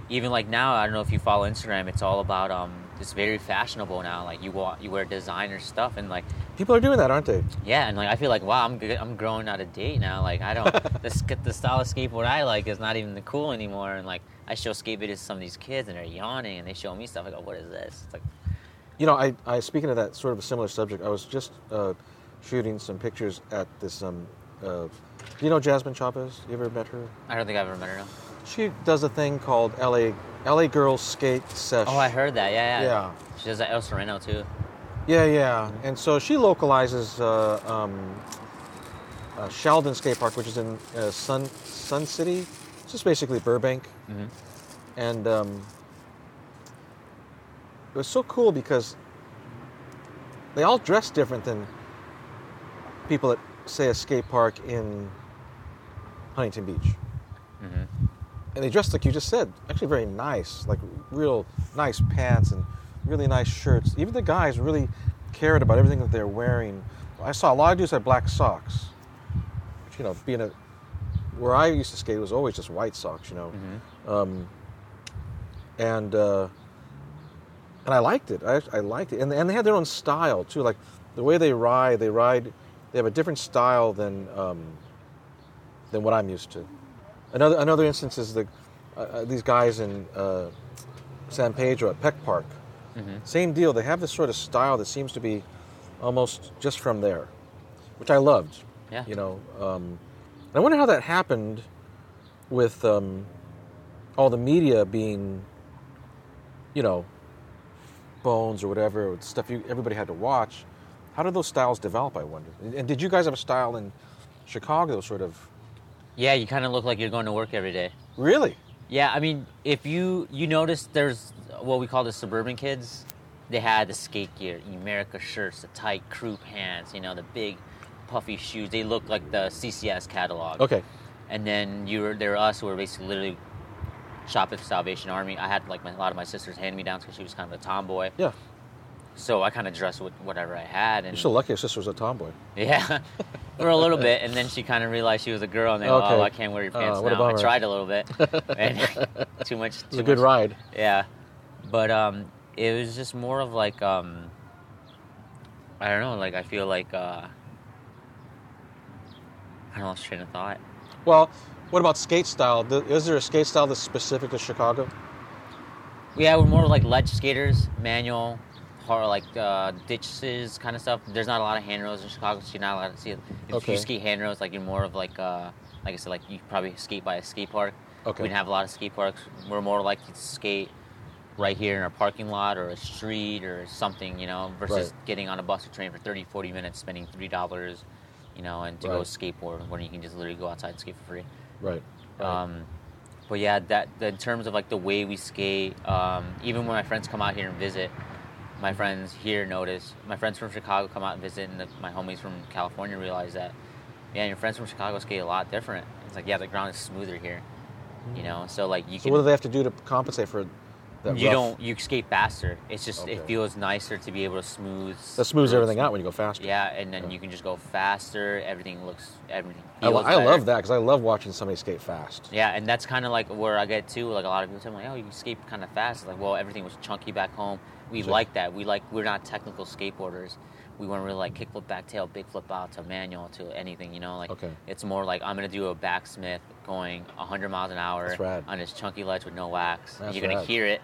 even like now, I don't know if you follow Instagram, it's all about it's very fashionable now. Like you wear designer stuff, and like people are doing that, aren't they? Yeah, and like I feel like wow, I'm growing out of date now. Like I don't the style of skateboard I like is not even cool anymore. And like I show skate videos to some of these kids, and they're yawning, and they show me stuff. I go, what is this? It's like, I speaking of that sort of a similar subject, I was just shooting some pictures at this, do you know Jasmine Chavez? You ever met her? I don't think I've ever met her, no. She does a thing called LA Girls Skate Session. Oh, I heard that, yeah. She does that El Sereno, too. Yeah, and so she localizes Sheldon Skate Park, which is in Sun City. It's just basically Burbank. Mm-hmm. And... it was so cool because they all dress different than people at, say, a skate park in Huntington Beach. Mm-hmm. And they dressed like you just said, actually very nice, like real nice pants and really nice shirts. Even the guys really cared about everything that they're wearing. I saw a lot of dudes had black socks, which, being where I used to skate, it was always just white socks, Mm-hmm. And I liked it. I liked it. And they had their own style, too. Like, the way they ride, they have a different style than what I'm used to. Another instance is these guys in San Pedro at Peck Park. Mm-hmm. Same deal. They have this sort of style that seems to be almost just from there, which I loved. Yeah. And I wonder how that happened with all the media being, Bones or whatever stuff everybody had to watch. How did those styles develop, I wonder? And did you guys have a style in Chicago, sort of? Yeah, you kind of look like you're going to work every day. Really? Yeah, I mean, if you notice, there's what we call the suburban kids. They had the skate gear, America shirts, the tight crew pants, the big puffy shoes. They looked like the CCS catalog. Okay. And then there were us who were basically literally shop at the Salvation Army. I had like a lot of my sister's hand-me-downs because she was kind of a tomboy. Yeah. So I kind of dressed with whatever I had. And you're so lucky your sister was a tomboy. Yeah, for a little bit, and then she kind of realized she was a girl, and then oh, I can't wear your pants now. I tried a little bit, and too much. It was a good ride. Yeah, but it was just more of like I don't know. Like I feel like I lost train of thought. Well. What about skate style? Is there a skate style that's specific to Chicago? Yeah, we're more like ledge skaters, manual, or like ditches kind of stuff. There's not a lot of handrails in Chicago, so you're not allowed to see it. If you skate handrails, like you're more of like I said, like you probably skate by a skate park. Okay. We didn't have a lot of skate parks. We're more likely to skate right here in our parking lot or a street or something, versus getting on a bus or train for 30, 40 minutes, spending $3, and to go skateboard when you can just literally go outside and skate for free. Right. But yeah, in terms of like the way we skate, even when my friends come out here and visit, my friends from Chicago come out and visit, and my homies from California realize that, your friends from Chicago skate a lot different. It's like, yeah, the ground is smoother here, So like so what do they have to do to compensate for that? You skate faster. It's just it feels nicer to be able to smooth. That smooths everything out when you go faster. Yeah, and then you can just go faster. Everything feels I love that because I love watching somebody skate fast. Yeah, and that's kind of like where I get to. Like a lot of people tell me, you skate kind of fast. It's like, well, everything was chunky back home. We like that. We're not technical skateboarders. We weren't really like kickflip back tail, big flip out to manual to anything. It's more like I'm gonna do a backsmith going 100 miles an hour on this chunky ledge with no wax. That's you're gonna hear it,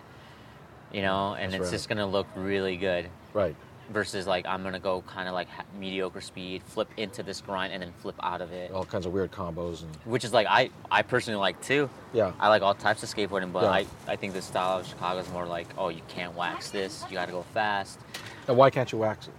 and that's just gonna look really good. Right. Versus like I'm gonna go kind of like mediocre speed, flip into this grind, and then flip out of it. All kinds of weird combos which is like I personally like too. Yeah. I like all types of skateboarding, but I think the style of Chicago is more like you can't wax this, you got to go fast. And why can't you wax it?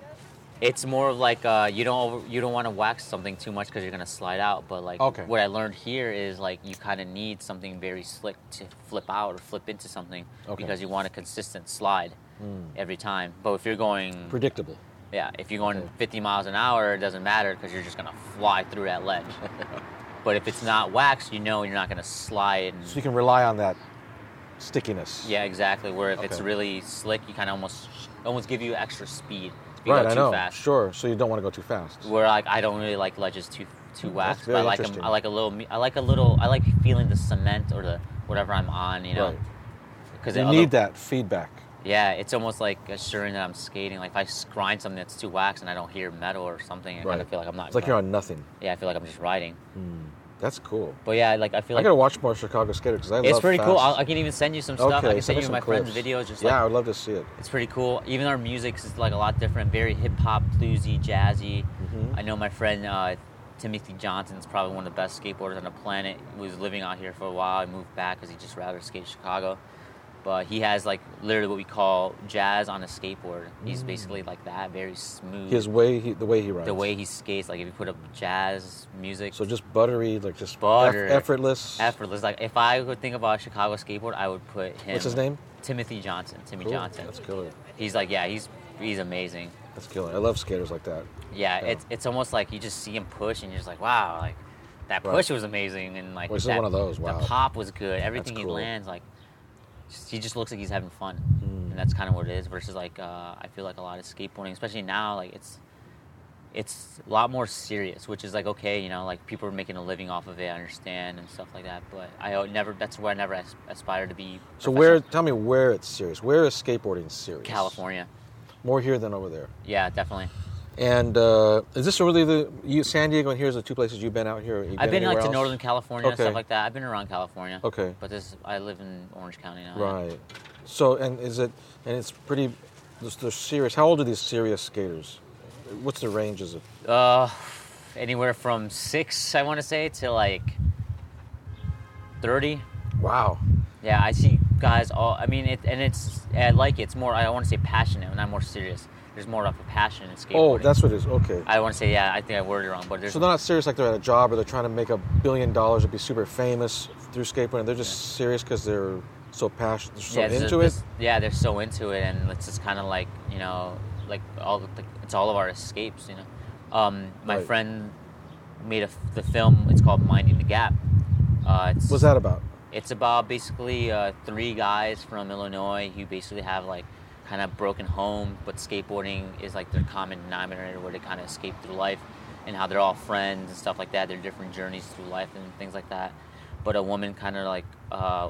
It's more of like you don't want to wax something too much because you're gonna slide out. But like what I learned here is like you kind of need something very slick to flip out or flip into something because you want a consistent slide every time. But if you're going predictable, if you're going 50 miles an hour, it doesn't matter because you're just gonna fly through that ledge. But if it's not waxed, you're not gonna slide. So you can rely on that stickiness. Yeah, exactly. Where if it's really slick, you kind of almost give you extra speed. If you go too fast. Sure. So you don't want to go too fast. Where like I don't really like ledges too waxed. But I like them, I like feeling the cement or the whatever I'm on. You know, because you need that feedback. Yeah, it's almost like assuring that I'm skating. Like if I grind something that's too waxed and I don't hear metal or something, I kind of feel like I'm not. It's like you're on nothing. Yeah, I feel like I'm just riding. Mm. That's cool. But yeah, like I feel like I gotta watch more Chicago Skater because I love it. It's pretty cool. I can even send you some stuff. I can send you my friends' videos. Just I would love to see it. It's pretty cool. Even our music is like a lot different. Very hip hop, bluesy, jazzy. Mm-hmm. I know my friend Timothy Johnson is probably one of the best skateboarders on the planet. He was living out here for a while. He moved back because he just rather skate Chicago. But he has like literally what we call jazz on a skateboard. He's basically like that, very smooth. His way, the way he rides. The way he skates, like if you put up jazz music. So just buttery, like just effortless. Effortless. Like if I could think about a Chicago skateboard, I would put him. What's his name? Timothy Johnson. Johnson. That's killer. He's like, he's amazing. That's killer. I love skaters like that. Yeah. It's almost like you just see him push and you're just like, wow, like that push was amazing and like this is one of those. Wow. The pop was good. Everything he lands, like. He just looks like he's having fun, and that's kind of what it is. Versus like I feel like a lot of skateboarding, especially now, like it's a lot more serious, which is like okay, you know, like people are making a living off of it. I understand and stuff like that, but that's where I never aspire to be. So tell me where it's serious. Where is skateboarding serious? California, more here than over there. Yeah, definitely. And is this really San Diego and here's the two places you've been out here? I've been to Northern California and stuff like that. I've been around California. Okay. But I live in Orange County now. Right. So, it's pretty, they're serious. How old are these serious skaters? What's the ranges of? Anywhere from 6, I want to say, to like 30. Wow. Yeah, I see guys it's more, I want to say passionate and not more serious. There's more of a passion in skateboarding. Oh, that's what it is. Okay. I want to say, I think I worded it wrong, but so they're not serious like they're at a job or they're trying to make $1 billion and be super famous through skateboarding. They're just serious because they're so passionate, they're so into it. Yeah, they're so into it, and it's just kind of like you know, like it's all of our escapes, you know. My friend made the film. It's called Minding the Gap. What's that about? It's about basically 3 guys from Illinois who basically have like. Kind of broken home, but skateboarding is like their common denominator where they kind of escape through life and how they're all friends and stuff like that. Their different journeys through life and things like that. But a woman kind of like,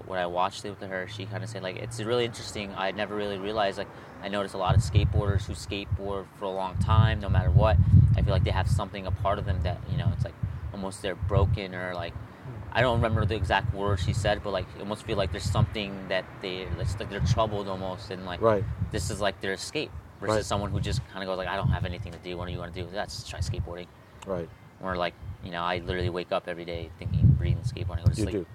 when I watched it with her, she kind of said like, it's really interesting. I never really realized, like I noticed a lot of skateboarders who skateboard for a long time, no matter what. I feel like they have something, a part of them that, you know, it's like almost they're broken or like, I don't remember the exact words she said, but like, I almost feel like there's something that it's like they're troubled almost, and like this is like their escape versus someone who just kind of goes like, I don't have anything to do. What do you want to do? Let's try skateboarding. Right. Or like, you know, I literally wake up every day thinking, breathing, skateboarding. I go to sleep. You do.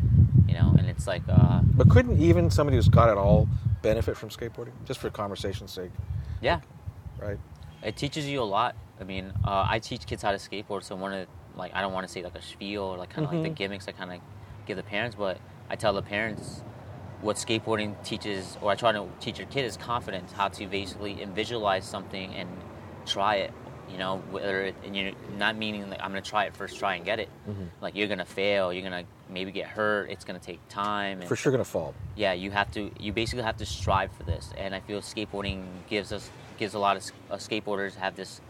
You know, and it's like. But couldn't even somebody who's got it all benefit from skateboarding, just for conversation's sake? Yeah. Right. It teaches you a lot. I mean, I teach kids how to skateboard, so one of the, like I don't want to say like a spiel or like kind of like the gimmicks I kind of give the parents, but I tell the parents what skateboarding teaches, or I try to teach your kid is confidence, how to basically visualize something and try it. You know, whether and you're not meaning like I'm gonna try it first try and get it. Mm-hmm. Like you're gonna fail, you're gonna maybe get hurt. It's gonna take time. And for sure, gonna fall. Yeah, you basically have to strive for this, and I feel skateboarding gives a lot of skateboarders have this.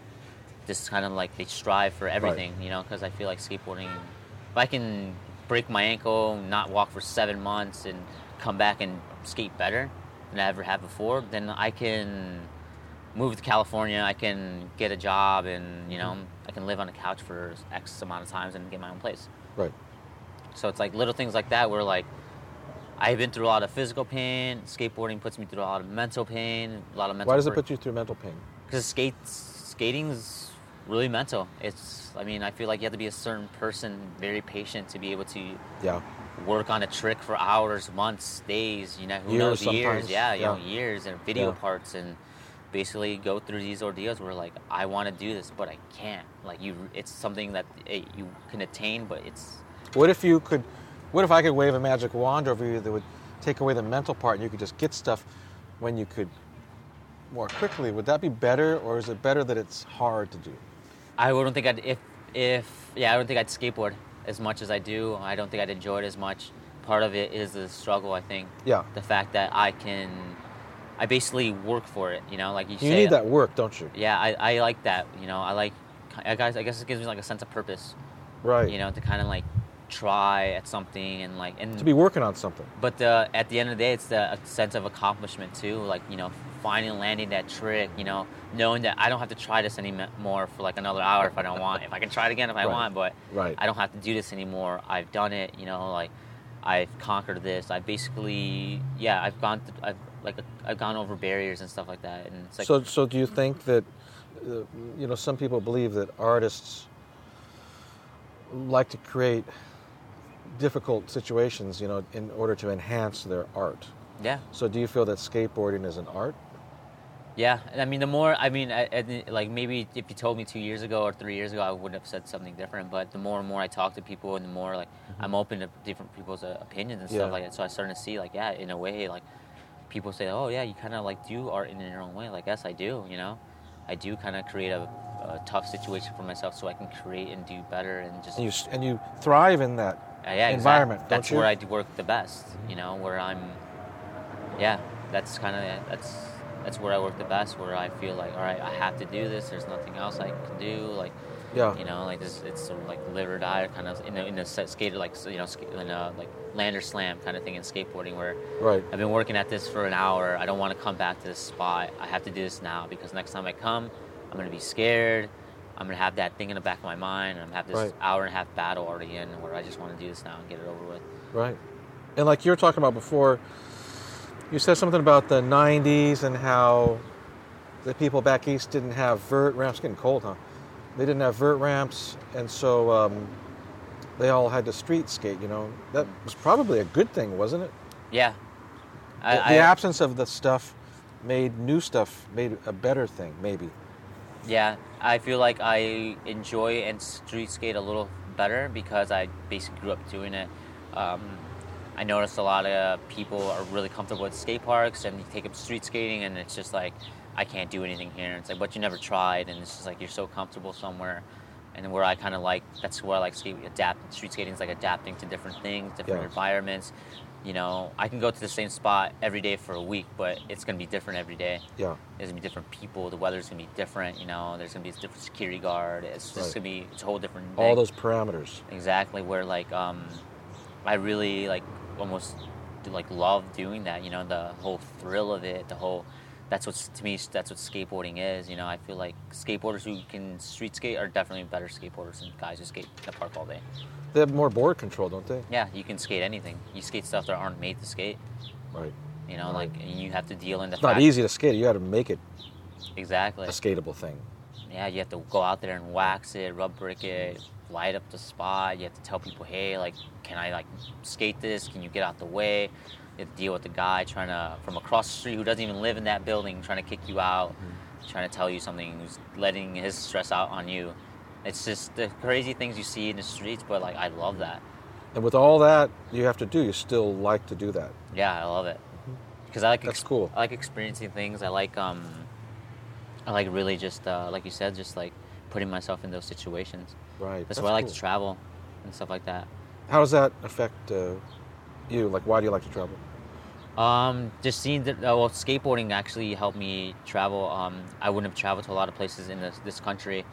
This kind of like they strive for everything, you know, because I feel like skateboarding, if I can break my ankle, not walk for 7 months and come back and skate better than I ever have before, then I can move to California, I can get a job and, you know, I can live on a couch for X amount of times and get my own place. Right. So it's like little things like that where like I've been through a lot of physical pain, skateboarding puts me through a lot of mental pain, Why does it put you through mental pain? Because skating's really mental. I feel like you have to be a certain person, very patient to be able to work on a trick for hours, months, days, you know, years. Years and video parts and basically go through these ordeals where like, I want to do this, but I can't. Like it's something that you can attain, but it's... What if I could wave a magic wand over you that would take away the mental part and you could just get stuff when you could more quickly? Would that be better, or is it better that it's hard to do? I wouldn't think I'd skateboard as much as I do. I don't think I'd enjoy it as much. part of it is the struggle, I think. Yeah. The fact that I basically work for it, you know? Like you need that work, don't you? Yeah, I like that, you know? I guess it gives me like a sense of purpose. Right. You know, to kind of like try at something and to be working on something. But at the end of the day, it's the sense of accomplishment too, like, you know, finding, landing that trick, you know, knowing that I don't have to try this anymore for like another hour if I don't want. If I can try it again if I want, but I don't have to do this anymore. I've done it, you know, like I've conquered this. I basically, yeah, I've gone over barriers and stuff like that. And it's like, so do you think that, you know, some people believe that artists like to create difficult situations, you know, in order to enhance their art? Yeah. So do you feel that skateboarding is an art? Yeah, I mean, like maybe if you told me 2 years ago or 3 years ago, I would have said something different. But the more and more I talk to people, and the more like I'm open to different people's opinions and stuff like that. So I started to see, like, yeah, in a way, like people say, oh yeah, you kind of like do art in your own way. Like, yes, I do. You know, I do kind of create a tough situation for myself so I can create and do better and just. And you thrive in that environment. Exactly. That's where I work the best. You know, where I'm. Yeah, that's kind of that's where I work the best. Where I feel like, all right, I have to do this. There's nothing else I can do. Like, you know, like this, it's sort of like live or die, or kind of in a skater, like, you know, like land or slam kind of thing in skateboarding. Where I've been working at this for an hour. I don't want to come back to this spot. I have to do this now because next time I come, I'm gonna be scared. I'm gonna have that thing in the back of my mind, and I'm gonna have this hour and a half battle already in where I just want to do this now and get it over with. Right, and like you were talking about before. You said something about the 90s and how the people back east didn't have vert ramps. It's getting cold, huh? They didn't have vert ramps, and so they all had to street skate, you know. That was probably a good thing, wasn't it? Yeah. The absence of the stuff made a better thing, maybe. Yeah, I feel like I enjoy and street skate a little better because I basically grew up doing it. I noticed a lot of people are really comfortable with skate parks and you take up street skating and it's just like, I can't do anything here. It's like, but you never tried. And it's just like, you're so comfortable somewhere. And where I kind of like, that's where I like skate, adapt. Street skating is like adapting to different things, different environments. You know, I can go to the same spot every day for a week, but it's going to be different every day. Yeah. There's going to be different people. The weather's going to be different. You know, there's going to be a different security guard. It's just going to be it's a whole different thing. All those parameters. Exactly. Where like, I really like, almost like love doing that, you know, the whole thrill of it, that's what skateboarding is, you know. I feel like skateboarders who can street skate are definitely better skateboarders than guys who skate in the park all day. They have more board control, don't they? Yeah, you can skate anything. You skate stuff that aren't made to skate. Right. You know, like, and you have to deal in the fact. It's not easy to skate, you got to make it exactly a skateable thing. Yeah, you have to go out there and wax it, rub brick it, light up the spot. You have to tell people, hey, like, can I like skate this? Can you get out the way? You have to deal with the guy trying to from across the street who doesn't even live in that building, trying to kick you out, trying to tell you something, who's letting his stress out on you. It's just the crazy things you see in the streets, but like I love that. And with all that you have to do, you still like to do that? Yeah, I love it because I like that's cool. I like experiencing things. I like really just like you said, just like putting myself in those situations. Right. That's why I like to travel and stuff like that. How does that affect you? Like, why do you like to travel? Just seeing that, well, skateboarding actually helped me travel. I wouldn't have traveled to a lot of places in this country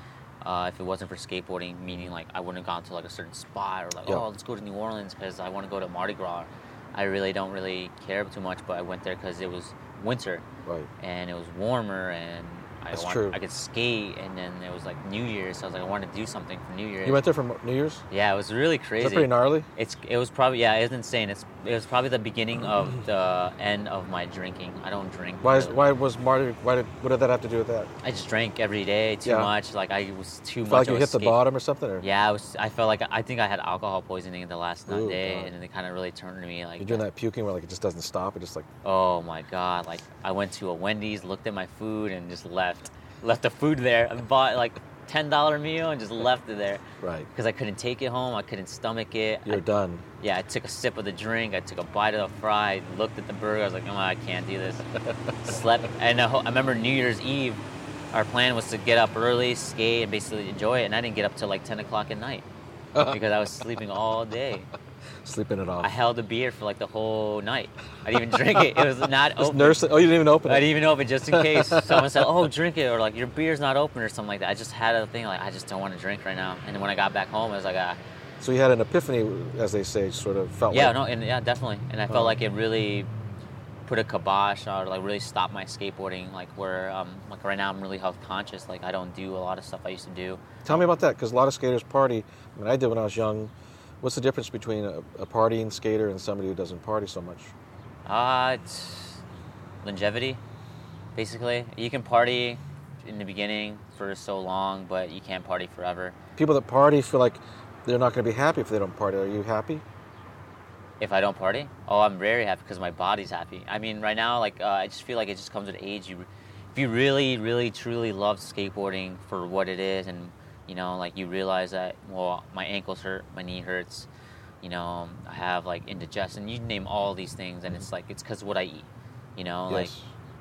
if it wasn't for skateboarding, meaning like I wouldn't have gone to like a certain spot or like, let's go to New Orleans because I want to go to Mardi Gras. I really don't really care too much, but I went there because it was winter. Right. And it was warmer and... I could skate, and then it was like New Year's, so I was like, I wanted to do something for New Year's. You went there for New Year's? Yeah, it was really crazy. Is that pretty gnarly? It was probably, yeah, it was insane. It was probably the beginning of the end of my drinking. I don't drink. What did that have to do with that? I just drank every day too much. Like I was too much. Like you hit the bottom or something? Or? Yeah, I felt like I think I had alcohol poisoning in the last day, God. And then it kind of really turned to me like. You're doing that puking where like it just doesn't stop. It just like. Oh my God! Like I went to a Wendy's, looked at my food, and just left the food there and bought like $10 meal and just left it there. Right. Because I couldn't take it home. I couldn't stomach it. You're done. Yeah, I took a sip of the drink. I took a bite of the fry. Looked at the burger. I was like, oh, I can't do this. Slept. And I remember New Year's Eve, our plan was to get up early, skate, and basically enjoy it. And I didn't get up till like 10 o'clock at night because I was sleeping all day. sleeping it off. I held a beer for like the whole night. I didn't even drink it. It was not open. Oh, you didn't even open it? I didn't even open it just in case. Someone said, oh, drink it, or like your beer's not open or something like that. I just had a thing like, I just don't want to drink right now. And then when I got back home, I was like, So you had an epiphany, as they say, sort of felt like. Yeah, definitely. And I felt like it really put a kibosh or like really stopped my skateboarding, like where like right now I'm really health conscious. Like I don't do a lot of stuff I used to do. Tell me about that, because a lot of skaters party. I mean, I did when I was young. What's the difference between a partying skater and somebody who doesn't party so much? It's longevity, basically. You can party in the beginning for so long, but you can't party forever. People that party feel like they're not going to be happy if they don't party. Are you happy? If I don't party? Oh, I'm very happy because my body's happy. I mean, right now, like I just feel like it just comes with age. If you really, really, truly love skateboarding for what it is, and you know, like you realize that, well, my ankles hurt, my knee hurts, you know, I have like indigestion. You name all these things, and it's like it's because what I eat. You know, like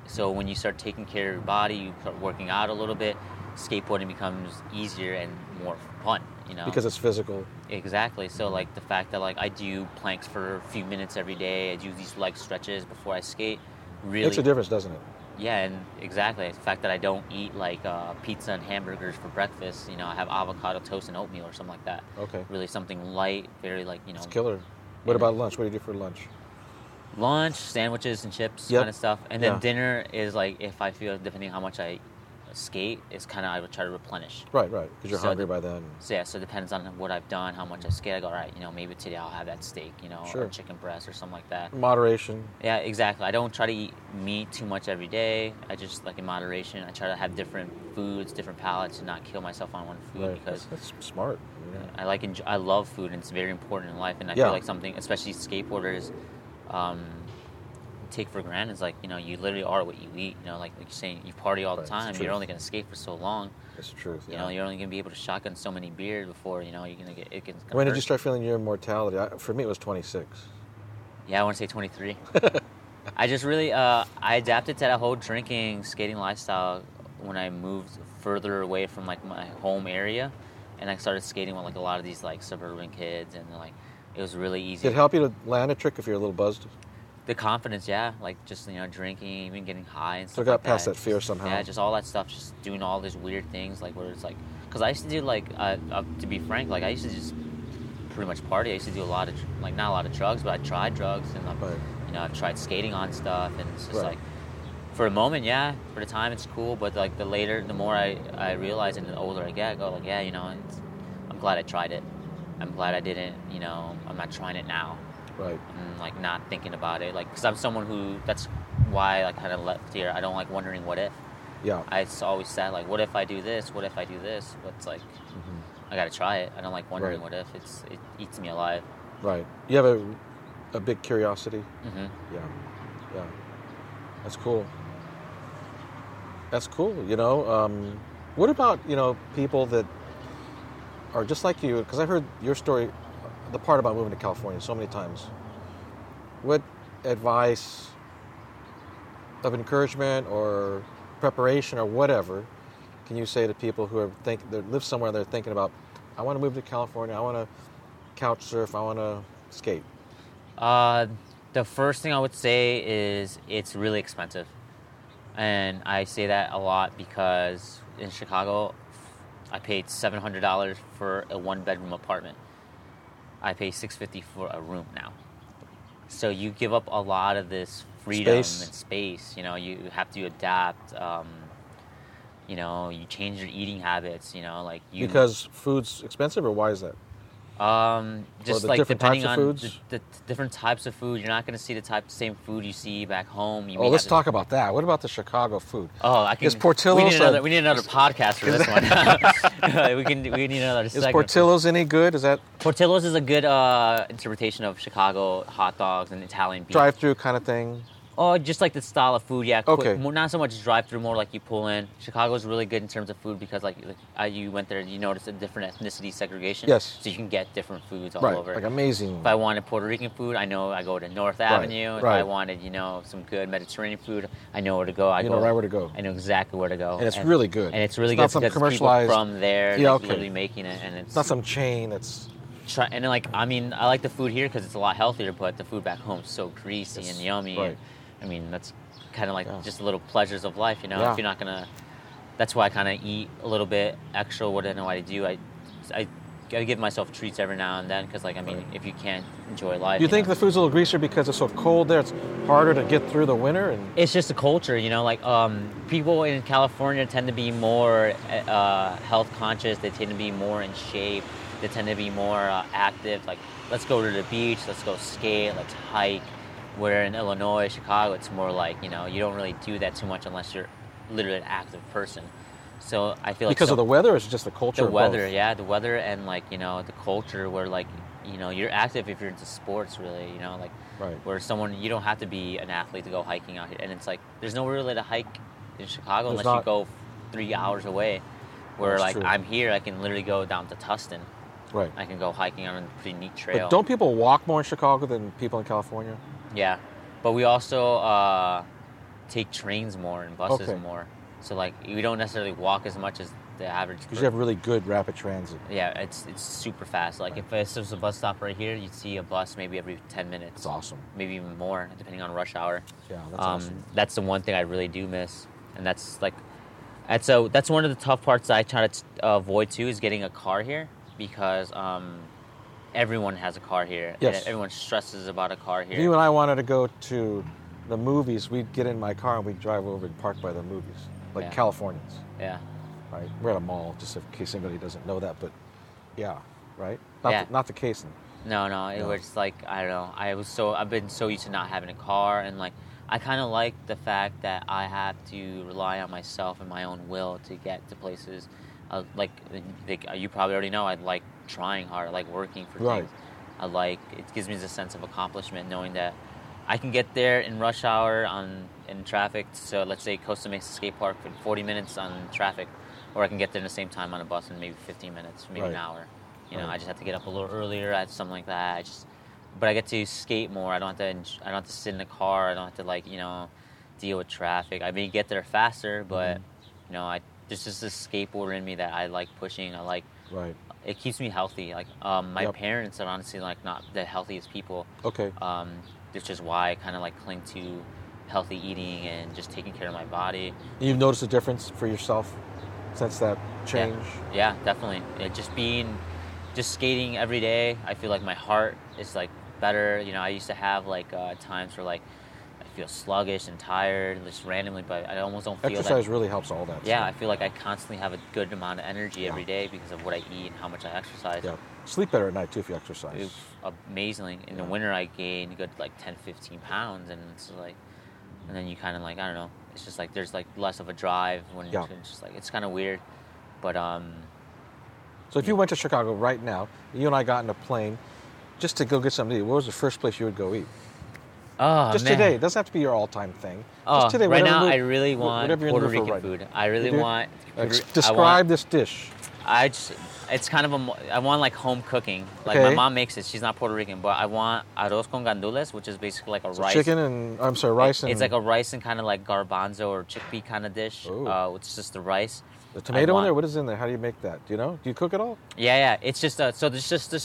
so when you start taking care of your body, you start working out a little bit. Skateboarding becomes easier and more fun. You know? Because it's physical. Exactly. So like the fact that like I do planks for a few minutes every day, I do these leg stretches before I skate. Really makes a difference, doesn't it? Yeah, and exactly. The fact that I don't eat like pizza and hamburgers for breakfast, you know, I have avocado toast and oatmeal or something like that. Okay. Really something light, very like, you know. It's killer. What about lunch? What do you do for lunch? Lunch, sandwiches and chips, kind of stuff. And then dinner is like if I feel, depending on how much I skate, is kind of I would try to replenish. Right, because you're hungry by then. So yeah, so it depends on what I've done, how much I skate. I go, all right, you know, maybe today I'll have that steak, you know, or chicken breast or something like that. Moderation. Yeah, exactly. I don't try to eat meat too much every day. I just, like in moderation, I try to have different foods, different palates, and not kill myself on one food because... That's smart. Yeah. I love food, and it's very important in life, and I feel like something, especially skateboarders, take for granted is like, you know, you literally are what you eat, you know, like you're saying, you party all the time, you're only going to skate for so long. That's the truth. You know, you're only going to be able to shotgun so many beers before, you know, you're going to get, it gets When did you start feeling your mortality? For me, it was 26. Yeah, I want to say 23. I just really, I adapted to that whole drinking, skating lifestyle when I moved further away from like my home area, and I started skating with like a lot of these like suburban kids, and like, it was really easy. Did it help you to land a trick if you're a little buzzed? The confidence, yeah, like just, you know, drinking, even getting high and stuff. So I got like past that fear somehow. Yeah, just all that stuff, just doing all these weird things, like where it's like, because I used to do like, to be frank, like I used to just pretty much party. I used to do a lot of, like not a lot of drugs, but I tried drugs and like, you know, I tried skating on stuff, and it's just like, for a moment, yeah, for the time it's cool, but like the later, the more I realize and the older I get, I go like, yeah, you know, I'm glad I tried it. I'm glad I didn't, you know, I'm not trying it now. Right. And like not thinking about it, like because I'm someone who, that's why I kind of left here. I don't like wondering what if. Yeah. I always said like, what if I do this? What if I do this? What's like, I gotta try it. I don't like wondering what if. It eats me alive. Right. You have a big curiosity. Mm-hmm. Yeah. That's cool. You know. What about, you know, people that are just like you? Because I heard your story. The part about moving to California so many times. What advice of encouragement or preparation or whatever can you say to people who are they live somewhere and they're thinking about, I want to move to California, I want to couch surf, I want to skate? The first thing I would say is it's really expensive. And I say that a lot because in Chicago, I paid $700 for a one-bedroom apartment. I pay $650 for a room now. So you give up a lot of this freedom and space. You know, you have to adapt. You know, you change your eating habits. You know, like you because food's expensive, or why is that? Just like depending on the different types of food, you're not going to see the same food you see back home. You let's talk about that. What about the Chicago food? Oh, I can. Is Portillo's? We need another podcast for this one. We need another segment. Is Portillo's any good? Is that Portillo's is a good interpretation of Chicago hot dogs and Italian beef. Drive-through kind of thing. Oh, just like the style of food, yeah. Okay. Not so much drive-through, more like you pull in. Chicago's really good in terms of food because, like you went there, you noticed a different ethnicity segregation. Yes. So you can get different foods all over. Like amazing. If I wanted Puerto Rican food, I know I go to North Avenue. If I wanted, you know, some good Mediterranean food, I know where to go. Where to go. I know exactly where to go. And it's really good. And it's really good because people from there, literally making it, and it's not some chain. It's I like the food here because it's a lot healthier, but the food back home is so greasy and yummy. Right. And, I mean, that's kind of like just little pleasures of life, you know? Yeah. If you're not going to... That's why I kind of eat a little bit extra. What I know I do, I give myself treats every now and then because, like, I mean, if you can't enjoy life... You think the food's a little greasier because it's so cold there? It's harder to get through the winter? And it's just the culture, you know? Like, people in California tend to be more health conscious. They tend to be more in shape. They tend to be more active. Like, let's go to the beach. Let's go skate. Let's hike. Where in Illinois, Chicago, it's more like, you know, you don't really do that too much unless you're literally an active person. So I feel like... Because of the weather, or is it just the culture? The weather, both? The weather and, like, you know, the culture where, like, you know, you're active if you're into sports, really, you know, like, where someone, you don't have to be an athlete to go hiking out here. And it's like, there's nowhere really to hike in Chicago unless you go 3 hours away. Where, like, true. I'm here, I can literally go down to Tustin. Right. I can go hiking on a pretty neat trail. But don't people walk more in Chicago than people in California? Yeah. But we also take trains more and buses more. So, like, we don't necessarily walk as much as the average. Because you have really good rapid transit. Yeah, it's super fast. Like, if there's a bus stop right here, you'd see a bus maybe every 10 minutes. That's awesome. Maybe even more, depending on rush hour. Yeah, that's awesome. That's the one thing I really do miss. And that's, like... And so that's one of the tough parts that I try to avoid, too, is getting a car here. Because everyone has a car here. Yes. And everyone stresses about a car here. If you and I wanted to go to the movies, we'd get in my car and we'd drive over and park by the movies. Like Californians. Yeah. Right? We're at a mall, just in case anybody doesn't know that, but right? Not the case. No. It was like, I don't know. I've been so used to not having a car, and like I kind of like the fact that I have to rely on myself and my own will to get to places. You probably already know, I like trying hard. I like working for things. I like, it gives me the sense of accomplishment knowing that I can get there in rush hour in traffic. So let's say Costa Mesa Skate Park for 40 minutes on traffic, or I can get there in the same time on a bus in maybe 15 minutes, maybe an hour. You know, I just have to get up a little earlier, I have something like that. But I get to skate more. I don't have to sit in the car. I don't have to, like, you know, deal with traffic. I may get there faster, but you know, there's just this skateboarder in me that I like pushing. I like. Right. It keeps me healthy. Like my parents are honestly like not the healthiest people. Okay. Which is why I kind of like cling to healthy eating and just taking care of my body. You've noticed a difference for yourself since that change? Yeah, definitely. Just skating every day, I feel like my heart is like better. You know, I used to have like times where like I feel sluggish and tired just randomly, but I almost don't feel that. Exercise really helps all that. Yeah, so. I feel like I constantly have a good amount of energy every day because of what I eat and how much I exercise. Yeah. Sleep better at night, too, if you exercise. It's amazing. In the winter, I gained a good, like, 10, 15 pounds, and it's like... And then you kind of, like, I don't know. It's just, like, there's, like, less of a drive when it's just, like... It's kind of weird, but... So if you went to Chicago right now, you and I got in a plane just to go get something to eat, what was the first place you would go eat? Oh, just today. It doesn't have to be your all-time thing. Oh, just today, right now, I really want Puerto Rican food. I really want... Describe this dish. It's kind of I want like home cooking. Like my mom makes it. She's not Puerto Rican, but I want arroz con gandules, which is basically like a rice. Rice and... It's like a rice and kind of like garbanzo or chickpea kind of dish. It's just the rice. The tomato in there? What is in there? How do you make that? Do you know? Do you cook it all? Yeah. It's just, this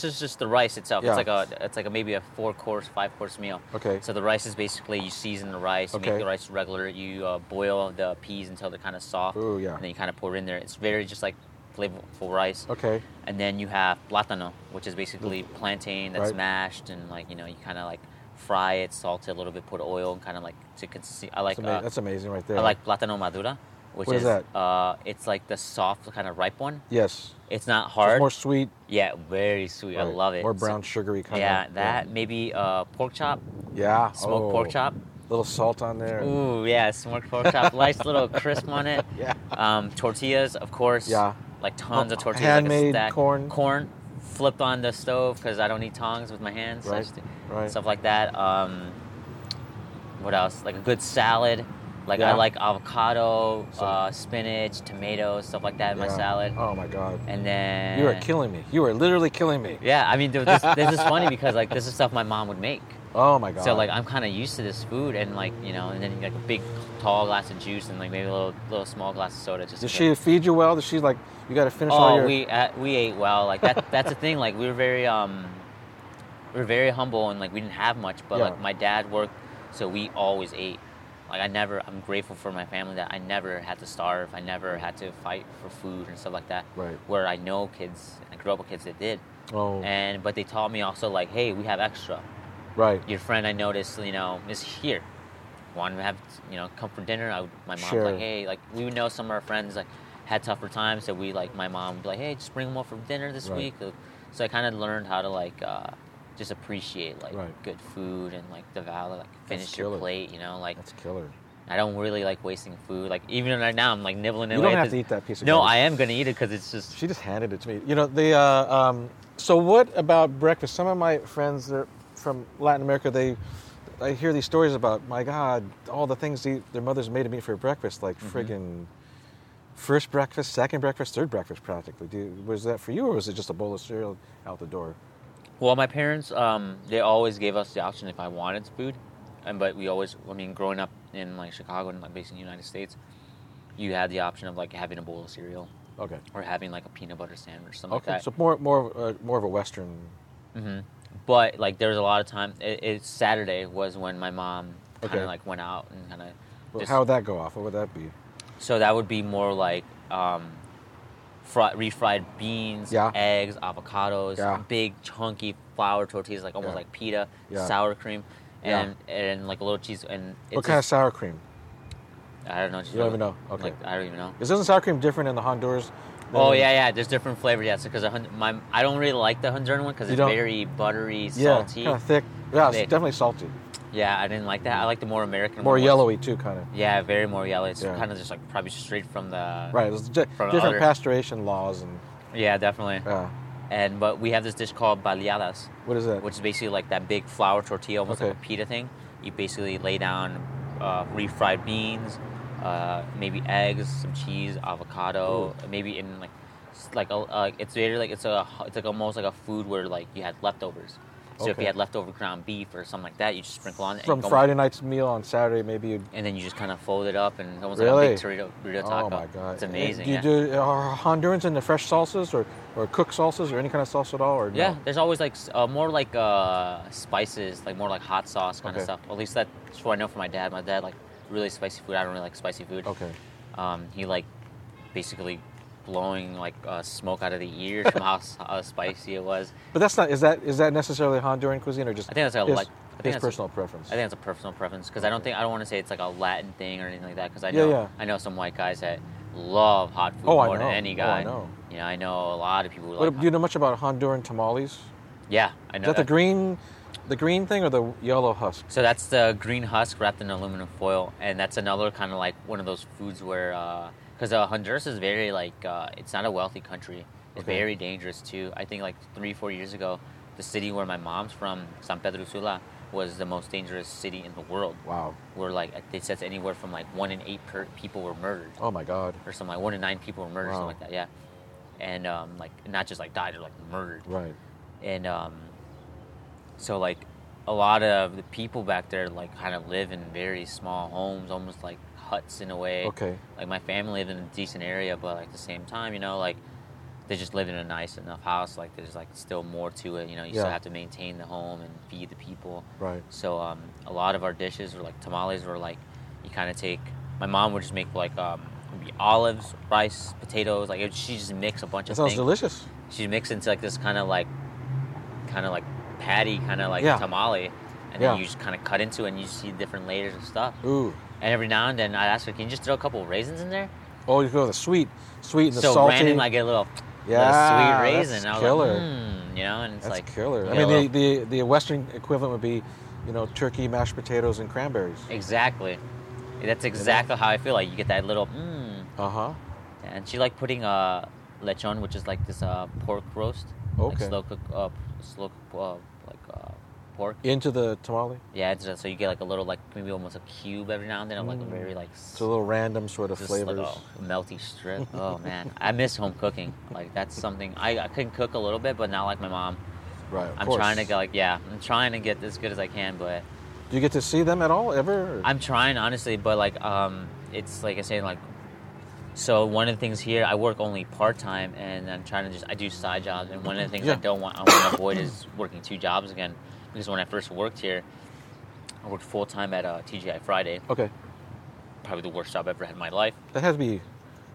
is just the rice itself. Yeah. It's like a maybe a 4-course, 5-course meal. Okay. So the rice is basically, you season the rice, you make the rice regular, you boil the peas until they're kind of soft. Ooh, yeah. And then you kind of pour it in there. It's very just like, flavorful rice. Okay. And then you have plátano, which is basically plantain that's mashed and, like, you know, you kind of like fry it, salt it a little bit, put oil and kind of like to consistency. I like that's amazing right there. I like plátano madura, which is that? It's like the soft kind of ripe one. Yes. It's not hard. It's more sweet. Yeah, very sweet. Right. I love it. More brown sugary kind of. Yeah, that maybe pork chop. Yeah. Smoked pork chop. Little salt on there. Ooh, yeah, smoked pork chop. Nice little crisp on it. Yeah. Tortillas, of course. Yeah. Like tons of tortillas. Handmade, like a stack. Corn flipped on the stove because I don't need tongs with my hands. Right. Stuff like that. What else? Like a good salad. Like I like avocado, spinach, tomatoes, stuff like that in my salad. Oh my God. And then... You are killing me. You are literally killing me. Yeah, I mean, this is funny because like this is stuff my mom would make. Oh my god! So like I'm kind of used to this food, and like you know, and then like a big tall glass of juice, and like maybe a little small glass of soda. Just did she feed you well? Did she like you got to finish all your? Oh, we ate well. Like that. That's the thing. Like we were very humble, and like we didn't have much, but like my dad worked, so we always ate. Like I'm grateful for my family that I never had to starve. I never had to fight for food and stuff like that. Right. Where I know kids, I grew up with kids that did. Oh. But they taught me also like, hey, we have extra. Right. Your friend I noticed, you know, is here. Wanted to have, you know, come for dinner. My mom's like, hey, like we would know some of our friends like had tougher times, so we like my mom would be like, hey, just bring them up for dinner this week. So I kind of learned how to like just appreciate like good food and like the value, like finish your plate, you know, like that's killer. I don't really like wasting food. Like even right now, I'm like nibbling away. You don't have to eat that piece of garbage. No, I am gonna eat it because it's just. She just handed it to me. You know the. So what about breakfast? Some of my friends they're from Latin America. I hear these stories about my God, all the things their mothers made to me for breakfast, like friggin' first breakfast, second breakfast, third breakfast, practically. Was that for you, or was it just a bowl of cereal out the door? Well, my parents, they always gave us the option if I wanted food, but we always, I mean, growing up in like Chicago and like basically in the United States, you had the option of like having a bowl of cereal, okay, or having like a peanut butter sandwich, something like that. So more of a Western. Mm-hmm. But like there was a lot of time. Saturday was when my mom kind of like went out and kind of. Well, how would that go off? What would that be? So that would be more like. Refried beans, eggs, avocados, big chunky flour tortillas, like almost like pita, sour cream, and like a little cheese. And it's what kind of sour cream? I don't know. You don't even know. Okay. Like, I don't even know. Isn't sour cream different in the Honduras? There's different flavors. Yeah, because I don't really like the Honduran one because it's very buttery, salty, kind of thick. Yeah, it's definitely salty. Yeah, I didn't like that. I like the more American, more yellowy too, kind of. Yeah, very more yellow. It's kind of just like probably straight from the from different pasturation laws and. Yeah, definitely. Yeah. But we have this dish called baleadas. What is that? Which is basically like that big flour tortilla, almost like a pita thing. You basically lay down refried beans, maybe eggs, some cheese, avocado, maybe in it's almost like a food where like you had leftovers. So if you had leftover ground beef or something like that, you just sprinkle on it. From Friday night's meal on Saturday, maybe you... And then you just kind of fold it up and it's almost like a big burrito taco. Oh, my God. It's amazing. Are Hondurans into fresh salsas or cooked salsas or any kind of salsa at all? Or no? Yeah, there's always like more like spices, like more like hot sauce kind of stuff. At least that's what I know from my dad. My dad like really spicy food. I don't really like spicy food. Okay. He like basically... blowing like smoke out of the ears from how spicy it was. But that's not is that necessarily Honduran cuisine or just I think that's personal preference. I think it's a personal preference because I don't want to say it's like a Latin thing or anything like that because I know some white guys that love hot food more than any guy. I know. You know, I know a lot of people who do you know much about Honduran tamales? Yeah, I know. Is that the green thing or the yellow husk? So that's the green husk wrapped in aluminum foil, and that's another kind of like one of those foods where because Honduras is very, like, it's not a wealthy country. It's very dangerous, too. I think, like, 3-4 years ago, the city where my mom's from, San Pedro Sula, was the most dangerous city in the world. Wow. Where, like, it says anywhere from, like, 1 in 8 people were murdered. Oh, my God. Or something, like, 1 in 9 people were murdered, wow. Something like that, yeah. And, like, not just, like, died, or, like, murdered. Right. And so, like, a lot of the people back there, like, kind of live in very small homes, almost, like, huts in a way. Okay. Like my family lived in a decent area, but like at the same time, you know, like they just lived in a nice enough house. Like there's like still more to it. You know, you still have to maintain the home and feed the people. Right. So a lot of our dishes were like tamales were like you kind of take. My mom would just make like olives, rice, potatoes. Like she just mix a bunch of things. Sounds delicious. She mixed into like this kind of like patty, kind of like tamale, and then you just kind of cut into it and you see different layers of stuff. Ooh. And every now and then, I'd ask her, can you just throw a couple of raisins in there? Oh, you go the sweet and the salty. So randomly, I get a little sweet raisin. That's killer. You know, and it's that's like... That's killer. I mean, the Western equivalent would be, you know, turkey, mashed potatoes, and cranberries. Exactly. That's exactly how I feel. Like, you get that little... Uh-huh. And she liked putting lechon, which is like this pork roast. Okay. Like slow cook pork. Into the tamale? Yeah, so you get like a little, like maybe almost a cube every now and then of like a very like... It's a little random sort of flavors. Like a melty strip. Oh man, I miss home cooking. Like that's something, I can cook a little bit, but not like my mom. Right, of course. Trying to go, I'm trying to get as good as I can, but... Do you get to see them at all, ever? Or? I'm trying, honestly, but, it's, like I say, so one of the things here, I work only part-time, and I'm trying to I do side jobs, and one of the things I want to avoid is working two jobs again, because when I first worked here, I worked full-time at TGI Friday. Okay. Probably the worst job I've ever had in my life. That has to be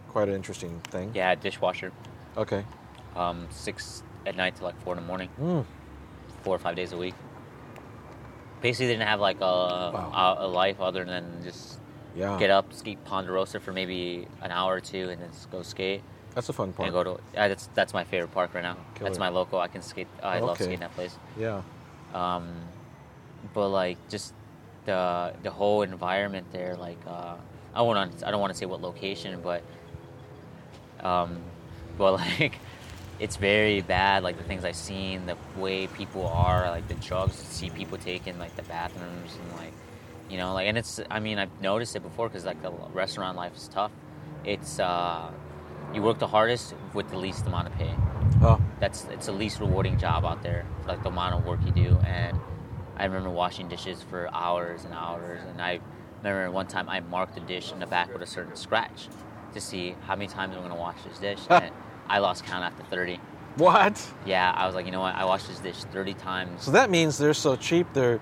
quite an interesting thing. Yeah, dishwasher. Okay. 6 at night to 4 in the morning. 4 or 5 days a week. Basically didn't have a life other than just get up, skate Ponderosa for maybe an hour or two, and then just go skate. That's the fun part. And go to that's my favorite park right now. Killer. That's my local. I can skate. I love skating that place. Yeah. But just the whole environment there. I don't want to say what location, but it's very bad, the things I've seen, the way people are, the drugs, see people taking, the bathrooms, and, and it's, I've noticed it before, because, the restaurant life is tough. It's, you work the hardest with the least amount of pay. Oh. It's the least rewarding job out there, for, the amount of work you do, and I remember washing dishes for hours and hours, and I remember one time I marked a dish in the back with a certain scratch to see how many times I'm going to wash this dish, and I lost count after 30. What? Yeah, I was like, you know what? I washed this dish 30 times. So that means they're so cheap, they're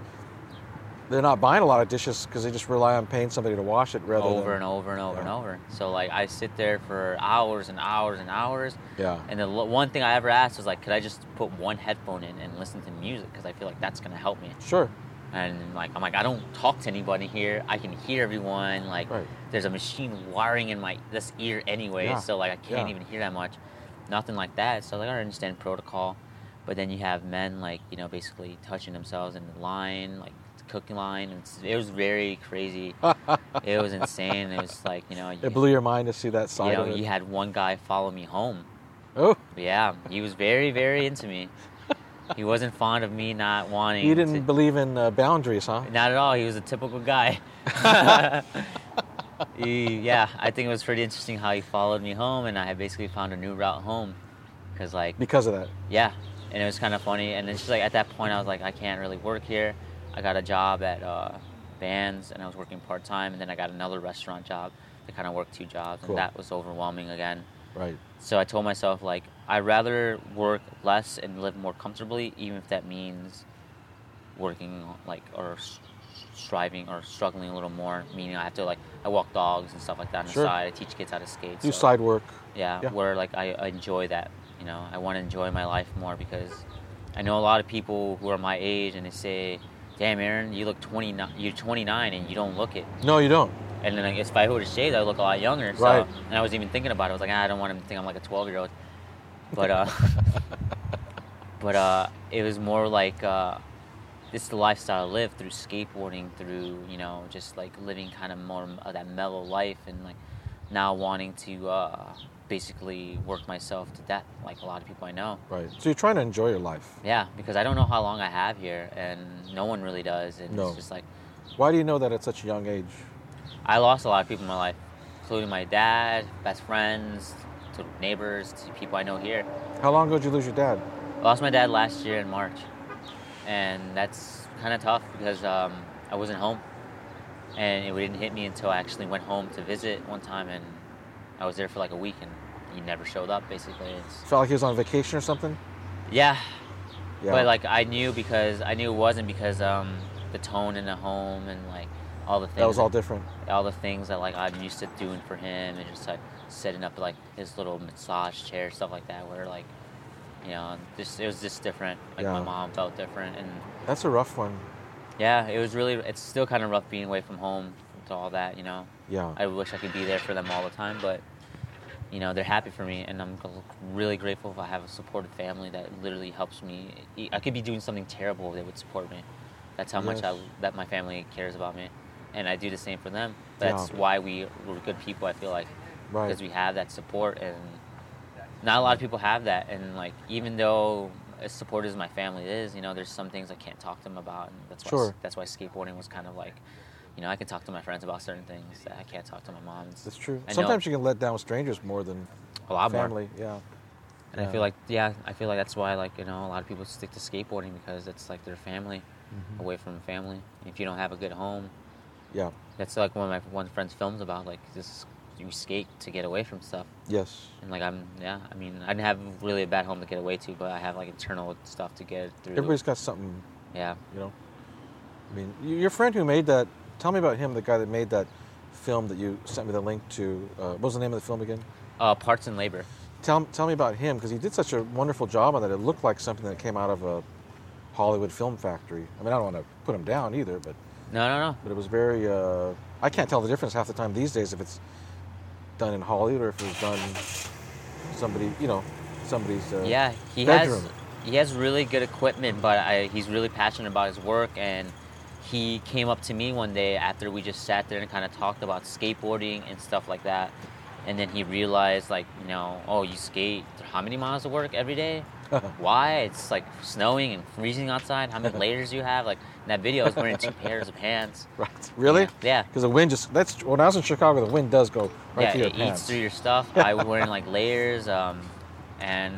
not buying a lot of dishes because they just rely on paying somebody to wash it rather over than... and over and over and over. So, I sit there for hours and hours and hours. Yeah. And the one thing I ever asked was, could I just put one headphone in and listen to music? Because I feel like that's going to help me. Sure. And, I'm I don't talk to anybody here. I can hear everyone. Right. There's a machine wiring in this ear anyway. Yeah. So, I can't even hear that much. Nothing like that. So I understand protocol, but then you have men basically touching themselves in the line, the cooking line. It was very crazy. It was insane. It was it blew your mind to see that side. You know, you had one guy follow me home. Oh. Yeah, he was very, very into me. He wasn't fond of me not wanting. He didn't believe in boundaries, huh? Not at all. He was a typical guy. I think it was pretty interesting how he followed me home, and I had basically found a new route home because of that. Yeah, and it was kind of funny. And it's just at that point, I was I can't really work here. I got a job at Vans, and I was working part time, and then I got another restaurant job. I kind of worked two jobs, and that was overwhelming again. Right. So I told myself I'd rather work less and live more comfortably, even if that means working or striving or struggling a little more, meaning I have to I walk dogs and stuff like that on the side. I teach kids how to skate. Do side work. Yeah, where I enjoy that. I want to enjoy my life more, because I know a lot of people who are my age and they say, "Damn, Aaron, you look 29. You're 29 and you don't look it." No, you don't. And then if I were to shave, I would look a lot younger. So, right. And I was even thinking about it. I was I don't want him to think I'm a 12-year-old. But but it was more this is the lifestyle I live through skateboarding, through, just living kind of more of that mellow life, and now wanting to basically work myself to death, like a lot of people I know. Right. So you're trying to enjoy your life. Yeah, because I don't know how long I have here, and no one really does. And no. It's just Why do you know that at such a young age? I lost a lot of people in my life, including my dad, best friends, to neighbors, to people I know here. How long ago did you lose your dad? I lost my dad last year in March. And that's kind of tough because I wasn't home, and it didn't hit me until I actually went home to visit one time, and I was there for a week, and he never showed up, basically. Felt like he was on vacation or something? Yeah. But I knew it wasn't because the tone in the home and all the things. That was all different. All the things that I'm used to doing for him, and just setting up his little massage chair, stuff like that, where it was just different. My mom felt different, and that's a rough one. Yeah, it was really. It's still kind of rough being away from home to all that. Yeah. I wish I could be there for them all the time, but they're happy for me, and I'm really grateful if I have a supportive family that literally helps me. I could be doing something terrible, they would support me. That's how much that my family cares about me, and I do the same for them. That's why we're good people. I feel because we have that support and. Not a lot of people have that, and even though as supportive as my family is, there's some things I can't talk to them about, and that's why skateboarding was kind of I can talk to my friends about certain things that I can't talk to my mom. That's true. Sometimes you can let down strangers more than family. Yeah. And I feel like, that's why, like, you know, a lot of people stick to skateboarding because it's like their family, mm-hmm. away from family. If you don't have a good home, yeah, that's like one of my one friend's films about, like, this, you skate to get away from stuff. Yes. And like I didn't have really a bad home to get away to, but I have like internal stuff to get through. Everybody's got something. Yeah. You know, I mean, your friend who made that. Tell me about him, the guy that made that film that you sent me the link to. What was the name of the film again? Parts and Labor. Tell me about him, because he did such a wonderful job on that. It looked like something that came out of a Hollywood film factory. I mean, I don't want to put him down either, but no. But it was very. I can't tell the difference half the time these days if it's done in Hollywood or if it was done somebody's bedroom. He has really good equipment, but he's really passionate about his work, and he came up to me one day after we just sat there and kind of talked about skateboarding and stuff like that, and then he realized, like, you know, oh, you skate how many miles of work every day? Why? It's like snowing and freezing outside. How many layers do you have? Like, in that video I was wearing 2 pairs of pants. Right. Really? Yeah. Because the wind when I was in Chicago, the wind does go through your pants. Yeah, it eats through your stuff. I was wearing like layers, and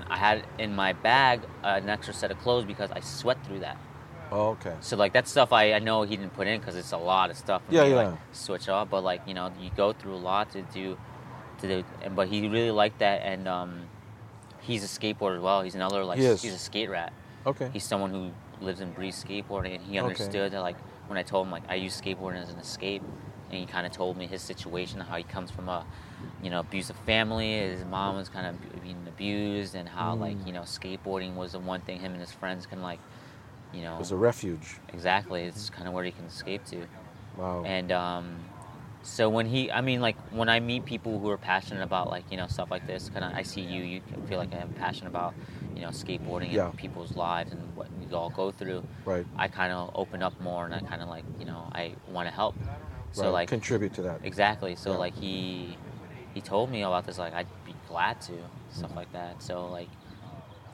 I had in my bag an extra set of clothes because I sweat through that. Oh, okay. So like that stuff I know he didn't put in because it's a lot of stuff. Like, switch off, but like, you know, you go through a lot to do, but he really liked that, and he's a skateboarder as well. He's another, like, he's a skate rat. Okay. He's someone who lives and breathes skateboarding, and he understood that, like, when I told him, like, I use skateboarding as an escape, and he kind of told me his situation, how he comes from a, you know, abusive family. His mom was kind of being abused, and how, like, you know, skateboarding was the one thing him and his friends can, like, you know. It was a refuge. Exactly. It's kind of where he can escape to. Wow. And so when I meet people who are passionate about, like, you know, stuff like this, kind of, I see you feel like I am passionate about, you know, skateboarding and people's lives and what we all go through. Right. I kind of open up more, and I kind of, like, you know, I want to help. So right. like contribute to that. Exactly. So like he told me about this, like, I'd be glad to, stuff like that. So like,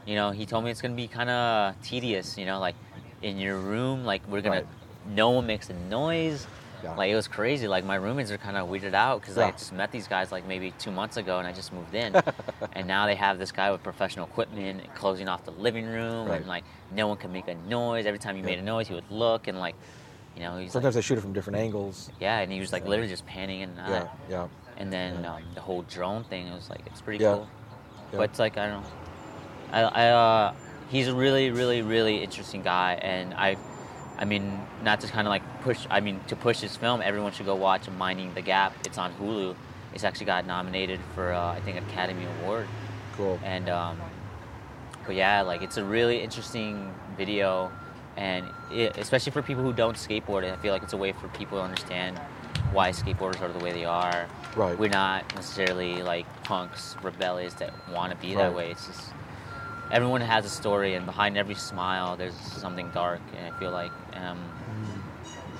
you know, he told me it's gonna be kind of tedious, you know, like in your room, like we're gonna no one makes a noise. Yeah. Like, it was crazy. Like, my roommates are kind of weirded out because I just met these guys, like, maybe 2 months ago, and I just moved in. And now they have this guy with professional equipment closing off the living room, and, like, no one can make a noise. Every time you made a noise, he would look, and, like, you know, he's sometimes, like, they shoot it from different angles. Yeah, and he was, like, literally just panning and And then the whole drone thing, it was, like, it's pretty cool. Yeah. But it's, like, I don't know. I he's a really, really, really interesting guy, and I mean, not to kind of like push. I mean, to push his film, everyone should go watch "Minding the Gap." It's on Hulu. It's actually got nominated for I think Academy Award. Cool. And but yeah, like, it's a really interesting video, and especially for people who don't skateboard, I feel like it's a way for people to understand why skateboarders are the way they are. Right. We're not necessarily like punks, rebellious that want to be that way. It's just everyone has a story, and behind every smile, there's something dark. And I feel like,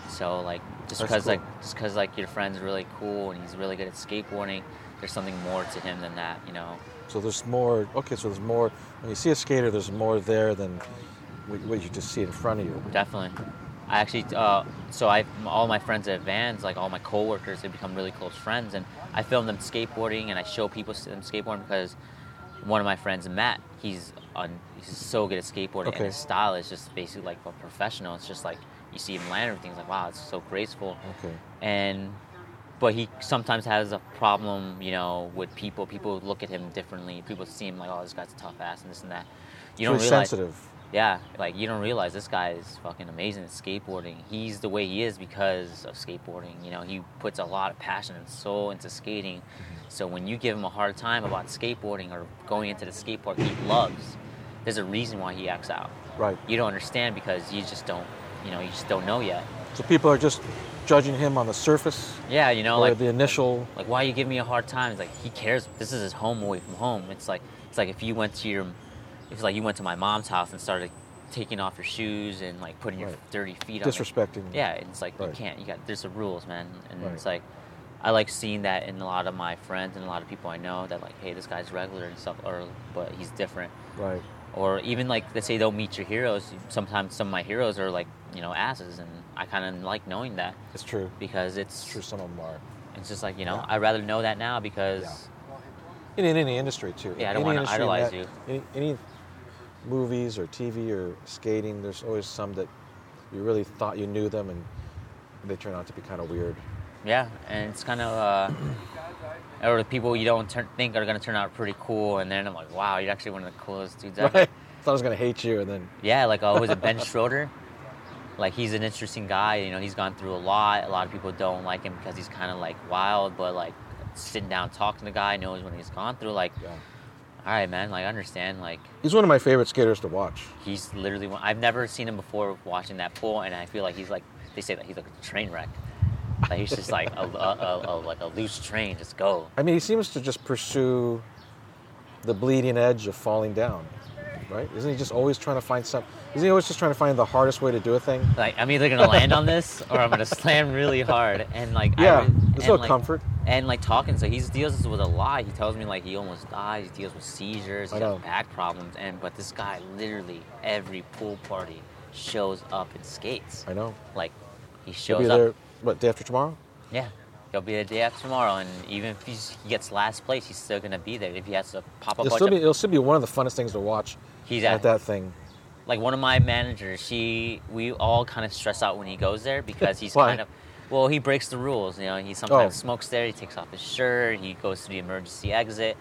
so like, just because like your friend's really cool and he's really good at skateboarding, there's something more to him than that, you know. So there's more. Okay, so there's more. When you see a skater, there's more there than what you just see in front of you. Definitely. I actually, all my friends at Vans, like all my coworkers, they become really close friends, and I film them skateboarding, and I show people them skateboarding because one of my friends, Matt, he's so good at skateboarding, and his style is just basically like a professional. It's just like you see him land everything. It's like, wow, it's so graceful. Okay. But he sometimes has a problem, you know, with people. People look at him differently. People see him like, oh, this guy's a tough ass and this and that. You don't realize. Sensitive. Yeah, like you don't realize this guy is fucking amazing at skateboarding. He's the way he is because of skateboarding. You know, he puts a lot of passion and soul into skating. So when you give him a hard time about skateboarding or going into the skate park he loves, there's a reason why he acts out. Right. You don't understand because you just don't know yet. So people are just judging him on the surface. Yeah, you know, or like the initial. Like, why you give me a hard time? It's like, he cares. This is his home away from home. It's like if you went to my mom's house and started taking off your shoes and like putting your dirty feet on. Disrespecting. Yeah, it's like you can't. There's the rules, man, and it's like. I like seeing that in a lot of my friends and a lot of people I know that, like, hey, this guy's regular and stuff, but he's different. Right. Or even, like, let's say they'll meet your heroes. Sometimes some of my heroes are, like, you know, asses, and I kind of like knowing that. It's true. Because it's true, some of them are. It's just like, you know, I'd rather know that now because in any industry too. Yeah, I don't want to idolize you. Any movies or TV or skating, there's always some that you really thought you knew them, and they turn out to be kind of weird. Yeah, and it's kind of, or the people you don't think are going to turn out pretty cool, and then I'm like, wow, you're actually one of the coolest dudes ever. Right. Thought I was going to hate you, and then... Yeah, like always a Ben Schroeder. Like, he's an interesting guy, you know, he's gone through a lot. A lot of people don't like him because he's kind of, like, wild, but, like, sitting down talking to the guy, knows what he's gone through, like... Yeah. All right, man, like, I understand, like... He's one of my favorite skaters to watch. He's literally one... I've never seen him before watching that pool, and I feel like he's, like... They say that he's, like, a train wreck. Like, he's just, like, a loose train, just go. I mean, he seems to just pursue the bleeding edge of falling down, right? Isn't he just always trying to find some... Isn't he always just trying to find the hardest way to do a thing? Like, I'm either going to land on this, or I'm going to slam really hard, and, like... Yeah, there's no comfort. And, like, talking, so he deals with a lot. He tells me, like, he almost dies. He deals with seizures. He has back problems. But this guy, literally, every pool party shows up and skates. I know. Like, he shows up. He'll be there, what, day after tomorrow? Yeah. He'll be there day after tomorrow. And even if he gets last place, he's still going to be there. If he has to pop up... It'll still be one of the funnest things to watch at that thing. Like, one of my managers, we all kind of stress out when he goes there because he's kind of... Well, he breaks the rules, you know. He sometimes smokes there. He takes off his shirt. He goes to the emergency exit.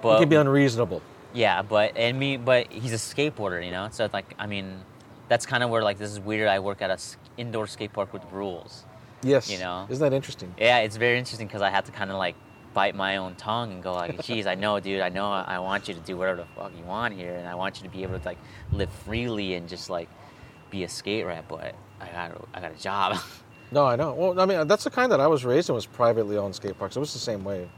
But he can be unreasonable. Yeah, but he's a skateboarder, you know. So it's like, I mean, that's kind of where, like, this is weird. I work at an indoor skate park with rules. Yes. You know. Isn't that interesting? Yeah, it's very interesting because I have to kind of, like, bite my own tongue and go like, geez, I know, dude. I know. I want you to do whatever the fuck you want here, and I want you to be able to, like, live freely and just, like, be a skate rat. But I got a job. No, I know. Well, I mean, that's the kind that I was raised in, was privately owned skate parks. It was the same way.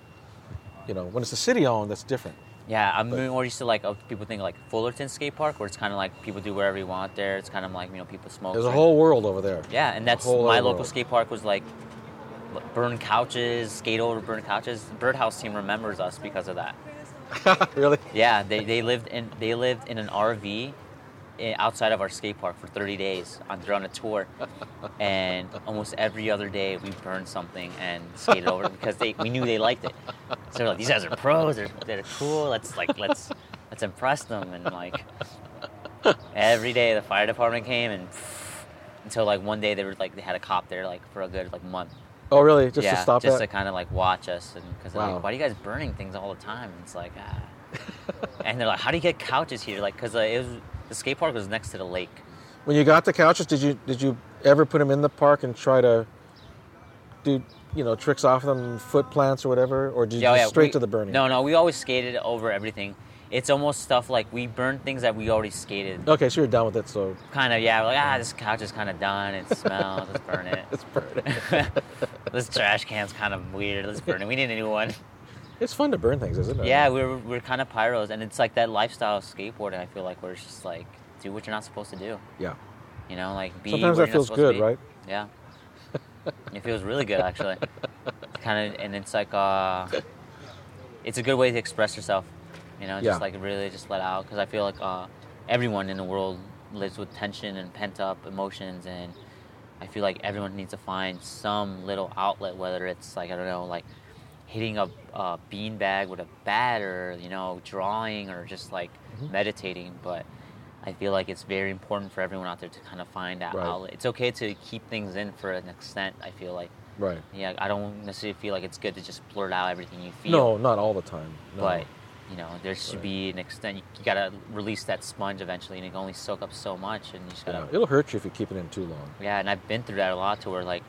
You know, when it's the city owned, that's different. Yeah, I'm more used to, like, people think, like, Fullerton skate park, where it's kind of like people do whatever you want there. It's kind of like, you know, people smoke. There's a whole world over there. Yeah, and that's my local skate park was like burned couches, skate over burned couches. The Birdhouse team remembers us because of that. Really? Yeah, they lived in an RV outside of our skate park for 30 days on a tour, and almost every other day we burned something and skated over it because we knew they liked it. So we're like, these guys are pros, they're cool, let's impress them. And, like, every day the fire department came, and until, like, one day they had a cop there, like, for a good, like, month. Oh, really? Just to stop it? Just to kind of, like, watch us, and because they're like, why are you guys burning things all the time? And it's like, and they're like, how do you get couches here? Like, because the skate park was next to the lake. When you got the couches, did you ever put them in the park and try to do, you know, tricks off them, foot plants or whatever, or did you straight to the burning? No, we always skated over everything. It's almost stuff like we burned things that we already skated. Okay, so you're done with it, so. Kind of, yeah. We're like, this couch is kind of done. It smells. Let's burn it. Let's burn it. This trash can's kind of weird. Let's burn it. We need a new one. It's fun to burn things, isn't it? Yeah, we're kind of pyros, and it's like that lifestyle of skateboarding, I feel like, where it's just like, do what you're not supposed to do. Yeah. You know, like, be sometimes where that you're feels not supposed good, to be. Right? Yeah. It feels really good, actually. Kind of, and it's like, it's a good way to express yourself, you know, just like really just let out, because I feel like everyone in the world lives with tension and pent-up emotions, and I feel like everyone needs to find some little outlet, whether it's like, I don't know, like, hitting a beanbag with a bat, or, you know, drawing, or just like meditating. But I feel like it's very important for everyone out there to kind of find that outlet. It's okay to keep things in for an extent, I feel like. Right. Yeah, I don't necessarily feel like it's good to just blurt out everything you feel. No, not all the time. No. But, you know, there should be an extent. You gotta release that sponge eventually, and it can only soak up so much, and you just gotta. Yeah, it'll hurt you if you keep it in too long. Yeah, and I've been through that a lot, to where, like,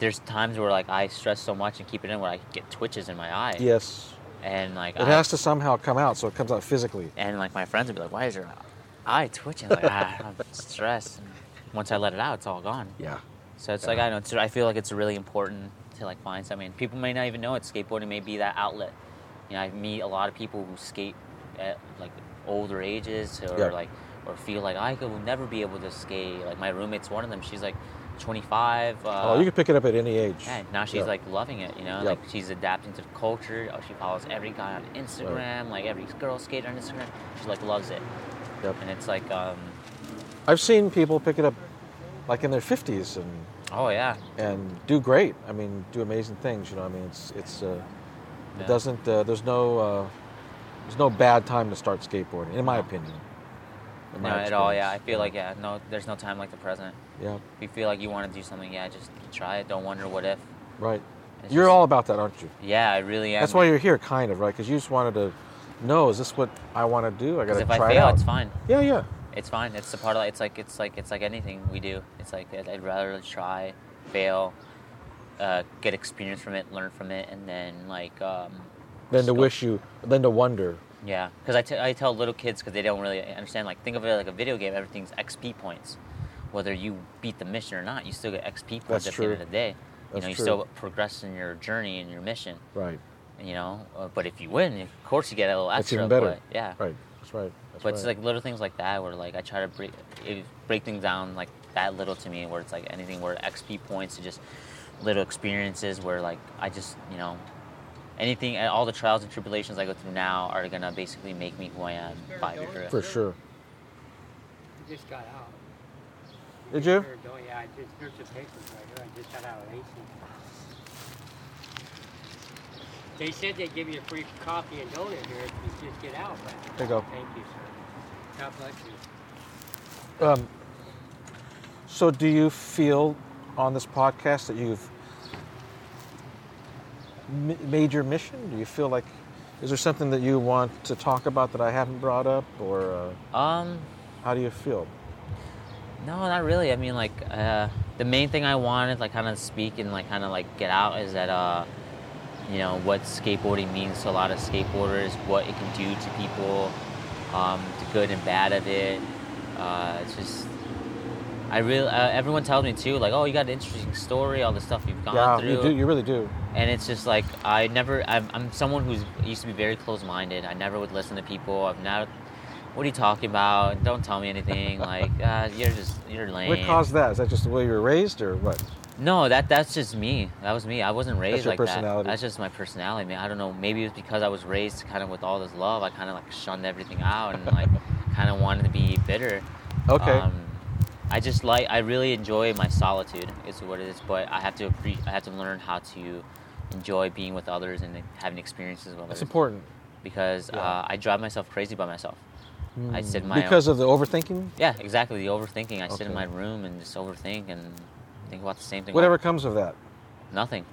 there's times where, like, I stress so much and keep it in where I get twitches in my eye. Yes. And, like... It has to somehow come out, so it comes out physically. And, like, my friends would be like, why is your eye twitching? Like, I'm stressed. And once I let it out, it's all gone. Yeah. So it's like, I don't know, I feel like it's really important to, like, find something. And people may not even know it. Skateboarding may be that outlet. You know, I meet a lot of people who skate at, like, older ages or feel like, I could never be able to skate. Like, my roommate's one of them. She's, like... 25. You can pick it up at any age. Yeah, now she's like loving it, you know. Like, she's adapting to the culture. She follows every guy on Instagram, like every girl skater on Instagram. She like loves it. Yep. And it's like I've seen people pick it up like in their 50s and do great. I mean, do amazing things, you know. I mean, it's Yeah. It doesn't. There's no bad time to start skateboarding, in my opinion. In my experience. At all. Yeah, I feel like no, there's no time like the present. Yeah. If you feel like you want to do something, just try it. Don't wonder what if. Right. It's you're all about that, aren't you? Yeah, I really am. That's why you're here, kind of, right? Because you just wanted to know, is this what I want to do? I gotta try it out. If I fail, it's fine. Yeah, yeah. It's fine. It's a part of. It's like anything we do. It's like I'd rather try, fail, get experience from it, learn from it, and then like. Then to wonder. Yeah, because I tell little kids because they don't really understand. Like think of it like a video game. Everything's XP points. Whether you beat the mission or not, you still get XP points at the end of the day. You still progress in your journey and your mission. Right. You know, but if you win, of course you get a little extra. It's even better. But, yeah. Right. That's right. But it's like little things like that where like I try to break things down like that little to me where it's like anything where XP points to just little experiences where like I just, you know, anything, all the trials and tribulations I go through now are going to basically make me who I am 5 years ago. For sure. You just got out. Did you? Yeah, there's some papers right here. I just got out of AC. They said they'd give you a free coffee and donut here if you just get out. But there you go. Thank you, sir. God bless you. So do you feel on this podcast that you've made your mission? Do you feel like, is there something that you want to talk about that I haven't brought up? Or how do you feel? No, not really. I mean, like, the main thing I wanted, like, kind of speak and, like, kind of, like, get out is that, you know, what skateboarding means to a lot of skateboarders, what it can do to people, the good and bad of it. It's just, I really, everyone tells me, too, like, oh, you got an interesting story, all the stuff you've gone through. Yeah, you really do. And it's just, like, I'm someone who's used to be very close-minded. I never would listen to people. I've not... What are you talking about? Don't tell me anything. Like, you're lame. What caused that? Is that just the way you were raised or what? No, that's just me. That was me. I wasn't raised like that. That's your personality. That's just my personality, man. I don't know. Maybe it was because I was raised kind of with all this love. I kind of like shunned everything out and like kind of wanted to be bitter. Okay. I really enjoy my solitude is what it is, but I have to learn how to enjoy being with others and having experiences with others. That's important. Because I drive myself crazy by myself. I sit in my because own. Of the overthinking? Yeah, exactly, the overthinking. I sit in my room and just overthink and think about the same thing. Whatever comes of that? Nothing.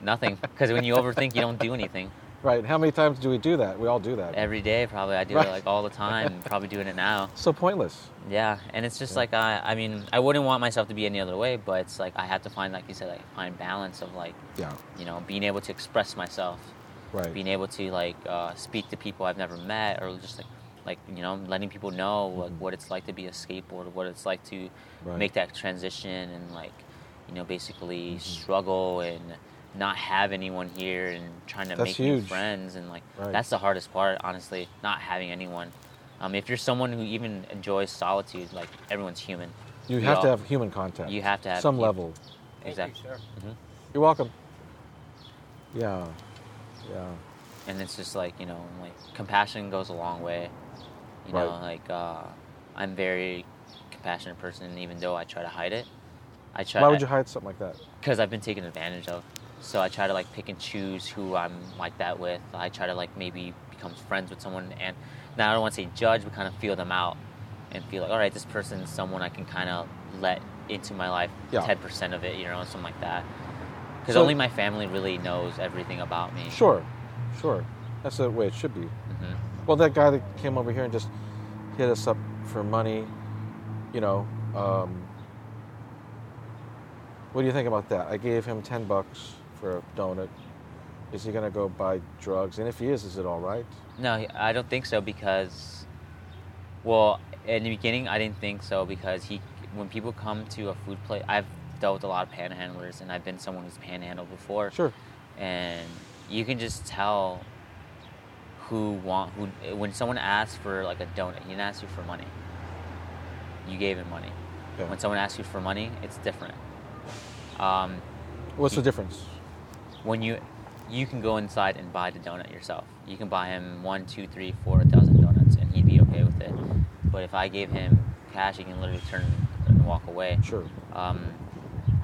Nothing. Because when you overthink, you don't do anything. Right. How many times do we do that? We all do that. Every day, probably. I do it like all the time. Probably doing it now. So pointless. Yeah. And it's just like, I mean, I wouldn't want myself to be any other way, but it's like I have to find, like you said, like find balance of like, you know, being able to express myself. Right. Being able to like speak to people I've never met or just like you know, letting people know like, what it's like to be a skateboarder, what it's like to make that transition, and like, you know, basically struggle and not have anyone here, and trying to make new friends, and like that's the hardest part, honestly, not having anyone. If you're someone who even enjoys solitude, like everyone's human. We have to have human contact. You have to have some level. Exactly. Thank you, sir. Mm-hmm. You're welcome. Yeah, yeah. And it's just like, you know, like compassion goes a long way. You know, like, I'm very compassionate person, even though I try to hide it. Why would you hide something like that? Because I've been taken advantage of. So I try to, like, pick and choose who I'm like that with. I try to, like, maybe become friends with someone. And now I don't want to say judge, but kind of feel them out and feel like, all right, this person is someone I can kind of let into my life 10% of it, you know, something like that. Because only my family really knows everything about me. Sure. That's the way it should be. Mm-hmm. Well, that guy that came over here and just hit us up for money, you know, what do you think about that? I gave him $10 for a donut. Is he going to go buy drugs? And if he is it all right? No, I don't think so because, well, in the beginning, I didn't think so because when people come to a food place, I've dealt with a lot of panhandlers and I've been someone who's panhandled before. Sure. And you can just tell... when someone asks for like a donut, he didn't ask you for money. You gave him money. Okay. When someone asks you for money, it's different. What's the difference? When you can go inside and buy the donut yourself. You can buy him 1, 2, 3, 4,000 donuts, and he'd be okay with it. But if I gave him cash, he can literally turn and walk away. Sure.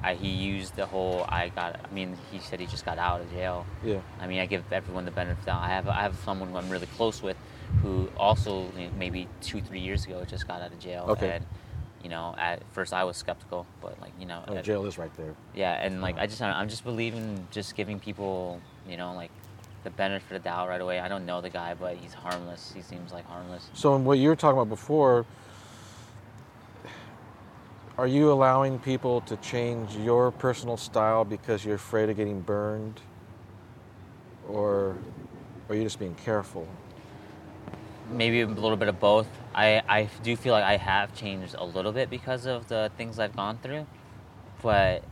he used the whole he said he just got out of jail. Yeah. I mean, I give everyone the benefit of the doubt. I have someone who I'm really close with who also maybe 2-3 years ago just got out of jail. Okay. And, at first I was skeptical, but jail is right there. Yeah, and I'm just believing, just giving people, the benefit of the doubt right away. I don't know the guy, but he's harmless. He seems like harmless. So, in what you were talking about before, are you allowing people to change your personal style because you're afraid of getting burned, or are you just being careful? Maybe a little bit of both. I do feel like I have changed a little bit because of the things I've gone through, but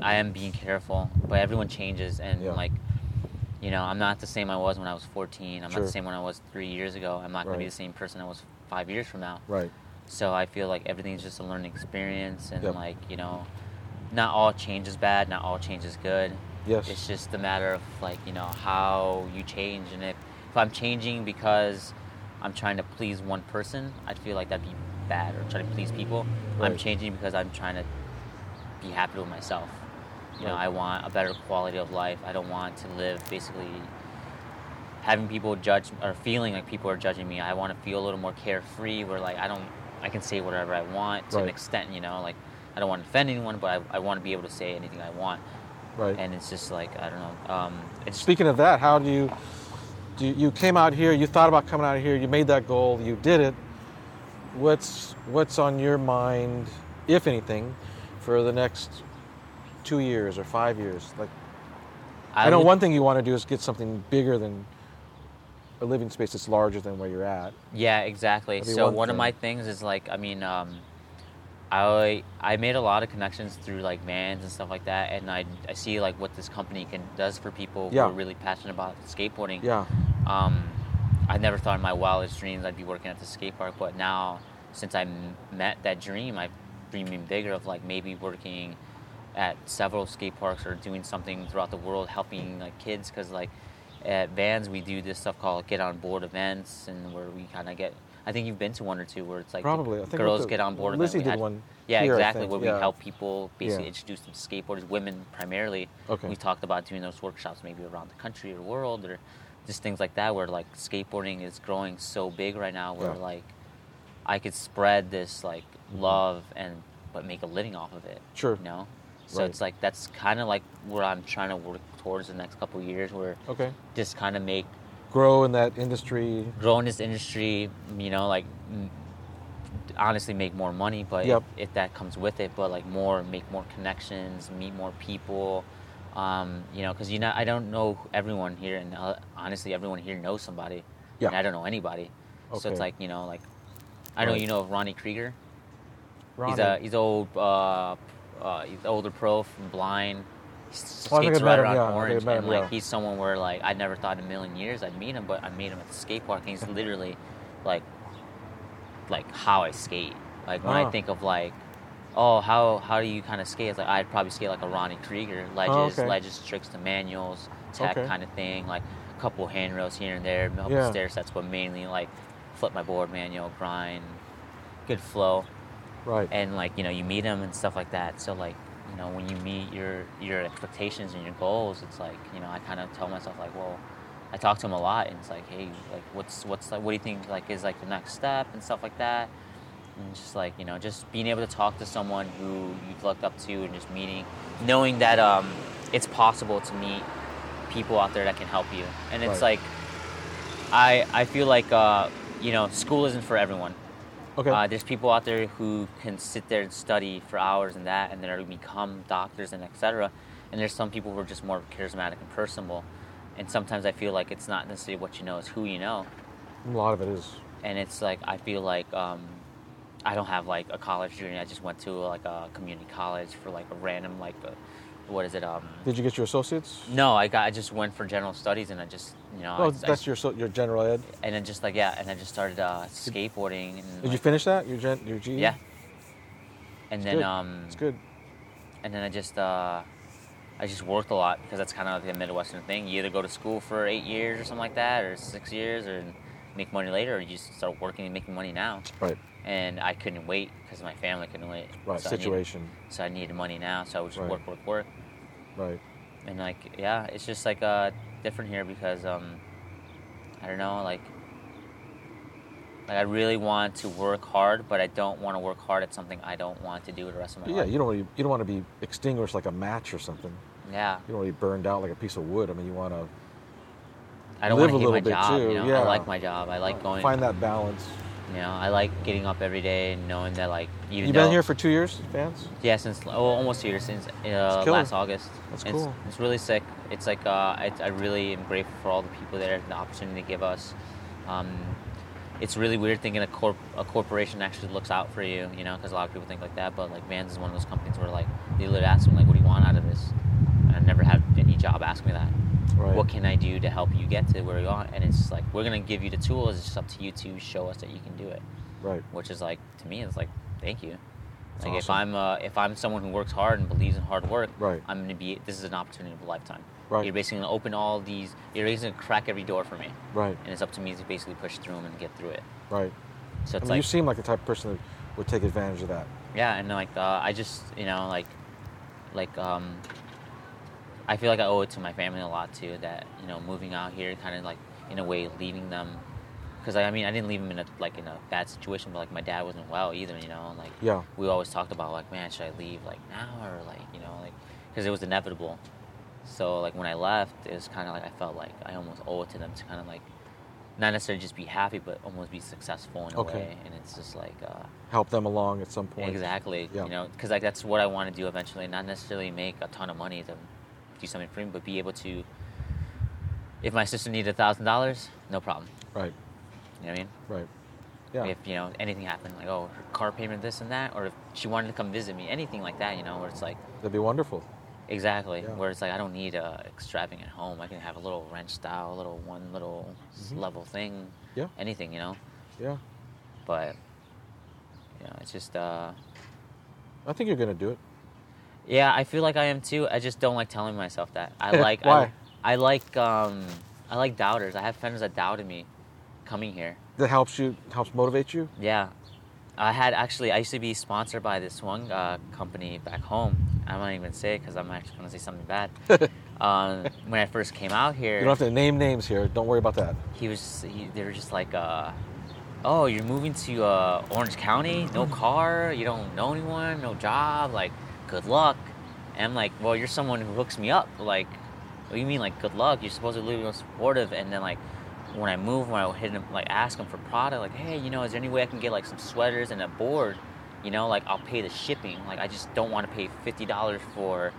I am being careful. But everyone changes, and I'm not the same I was when I was 14. I'm not the same when I was 3 years ago. I'm not going to be the same person I was 5 years from now. Right. So I feel like everything's just a learning experience, and not all change is bad, not all change is good. Yes. It's just a matter of how you change, and if I'm changing because I'm trying to please one person, I feel like that'd be bad, or trying to please people. Right. I'm changing because I'm trying to be happy with myself. I want a better quality of life. I don't want to live basically having people judge or feeling like people are judging me. I want to feel a little more carefree where I can say whatever I want to an extent, I don't want to offend anyone, but I want to be able to say anything I want. Right. And it's just I don't know. Speaking of that, how do you... You came out here, you thought about coming out here, you made that goal, you did it. What's on your mind, if anything, for the next 2 years or 5 years? I know one thing you want to do is get something bigger than a living space that's larger than where you're at. Yeah, exactly. So one of my things is I made a lot of connections through Vans and stuff like that, and I see what this company does for people who are really passionate about skateboarding. Yeah. I never thought in my wildest dreams I'd be working at the skate park, but now since I met that dream, I'm dreaming bigger of maybe working at several skate parks or doing something throughout the world, helping kids, because at Vans we do this stuff called Get On Board events, and where we kind of get... I think you've been to one or two where it's probably. I think girls get on board. Lizzie did one. Yeah, here, exactly. Where we help people basically introduce them to skateboarders, women primarily. Okay. We talked about doing those workshops maybe around the country or world, or just things like that, where skateboarding is growing so big right now, where I could spread this love and but make a living off of it. Sure. So it's that's kind of where I'm trying to work towards the next couple of years, where just kind of make. Grow in this industry, honestly make more money, but if that comes with it, but make more connections, meet more people, because I don't know everyone here, and honestly, everyone here knows somebody, and I don't know anybody, so it's I know Ronnie Krieger. Ronnie. He's older pro from Blind. Skates right around Orange, and he's someone where I never thought in a million years I'd meet him, but I meet him at the skate park, and he's literally like how I skate. When I think of how do you kind of skate? It's I'd probably skate like a Ronnie Krieger, ledges, tricks to manuals, tech kind of thing, a couple handrails here and there, up the stairs. That's what mainly flip my board, manual, grind, good flow, right? And you meet him and stuff like that. So when you meet your expectations and your goals, it's I kind of tell myself well, I talk to him a lot, and it's hey, what's what do you think is the next step and stuff like that, and just just being able to talk to someone who you've looked up to, and just knowing that it's possible to meet people out there that can help you, and it's I feel school isn't for everyone. Okay. There's people out there who can sit there and study for hours and that, and they're going to become doctors and et cetera. And there's some people who are just more charismatic and personable. And sometimes I feel it's not necessarily what you know, it's who you know. A lot of it is. And it's I feel I don't have a college degree. I just went to a community college for a random what is it? Did you get your associates? No, I just went for general studies, and I just your general ed. And then I just started skateboarding. And did you finish that your GED? Yeah. And it's then good. It's good. And then I just worked a lot, because that's kind of the Midwestern thing. You either go to school for 8 years or something like that, or 6 years, or make money later, or you just start working and making money now. Right. And I couldn't wait because my family couldn't wait. Right. So situation. I needed money now, so I would just work. Right. And like, yeah, it's just like different here because I don't know, like I really want to work hard, but I don't want to work hard at something I don't want to do the rest of my life. Yeah, you don't want to be extinguished like a match or something. Yeah. You don't want to be burned out like a piece of wood. I mean, you want to. I don't want to hate my job, too. You know? Yeah. I like my job. I like going. Find that balance. You know, I like getting up every day and knowing that, like, even You've been here for 2 years, Vans? Yeah, since almost 2 years, since last August. That's cool. It's really sick. It's like I really am grateful for all the people there, the opportunity they give us. It's really weird thinking a corporation actually looks out for you, you know, because a lot of people think like that. But like Vans is one of those companies where like they literally ask them like, "What do you want out of this?" And I never had any job ask me that. Right. What can I do to help you get to where you want? And it's just like, we're going to give you the tools. It's just up to you to show us that you can do it. Right. Which is like, to me, it's like, thank you. That's like awesome. If I'm someone who works hard and believes in hard work, right. I'm going to be, this is an opportunity of a lifetime. Right. You're basically going to open all these, you're basically going to crack every door for me. Right. And it's up to me to basically push through them and get through it. Right. So it's, I mean, like, you seem like the type of person that would take advantage of that. Yeah. And like, I just, you know, like, I feel like I owe it to my family a lot too, that, you know, moving out here, kind of like, in a way, leaving them, because I mean, I didn't leave them in a bad situation, but like my dad wasn't well either, you know, and like, yeah. We always talked about like, man, should I leave like now or like, you know, like, because it was inevitable. So like when I left, it was kind of like, I felt like I almost owe it to them to kind of like, not necessarily just be happy, but almost be successful in a way. And it's just like... help them along at some point. Exactly, yeah. You know, because like that's what I want to do eventually, not necessarily make a ton of money to do something for me, but be able to, if my sister needed $1,000, no problem. Right. You know what I mean? Right. Yeah. If, you know, anything happened, like, oh, her car payment, this and that, or if she wanted to come visit me, anything like that, you know, where it's like... That'd be wonderful. Exactly. Yeah. Where it's like, I don't need a extravagant home. I can have a little ranch style, one little level thing. Yeah. Anything, you know? Yeah. But, you know, it's just... I think you're going to do it. Yeah, I feel like I am too. I just don't like telling myself that. I like Why? I like doubters. I have friends that doubted me coming here. That helps motivate you? Yeah. I used to be sponsored by this one company back home. I'm not even going to say it because I'm actually going to say something bad. When I first came out here... You don't have to name names here. Don't worry about that. They were just like, oh, you're moving to Orange County? No car? You don't know anyone? No job? Like... good luck. And I'm like, well, you're someone who hooks me up. Like, what do you mean, like, good luck? You're supposed to be really supportive. And then, like, when I moved, when I would hit him, like, ask him for product, like, hey, you know, is there any way I can get, like, some sweaters and a board? You know, like, I'll pay the shipping. Like, I just don't want to pay $50 for,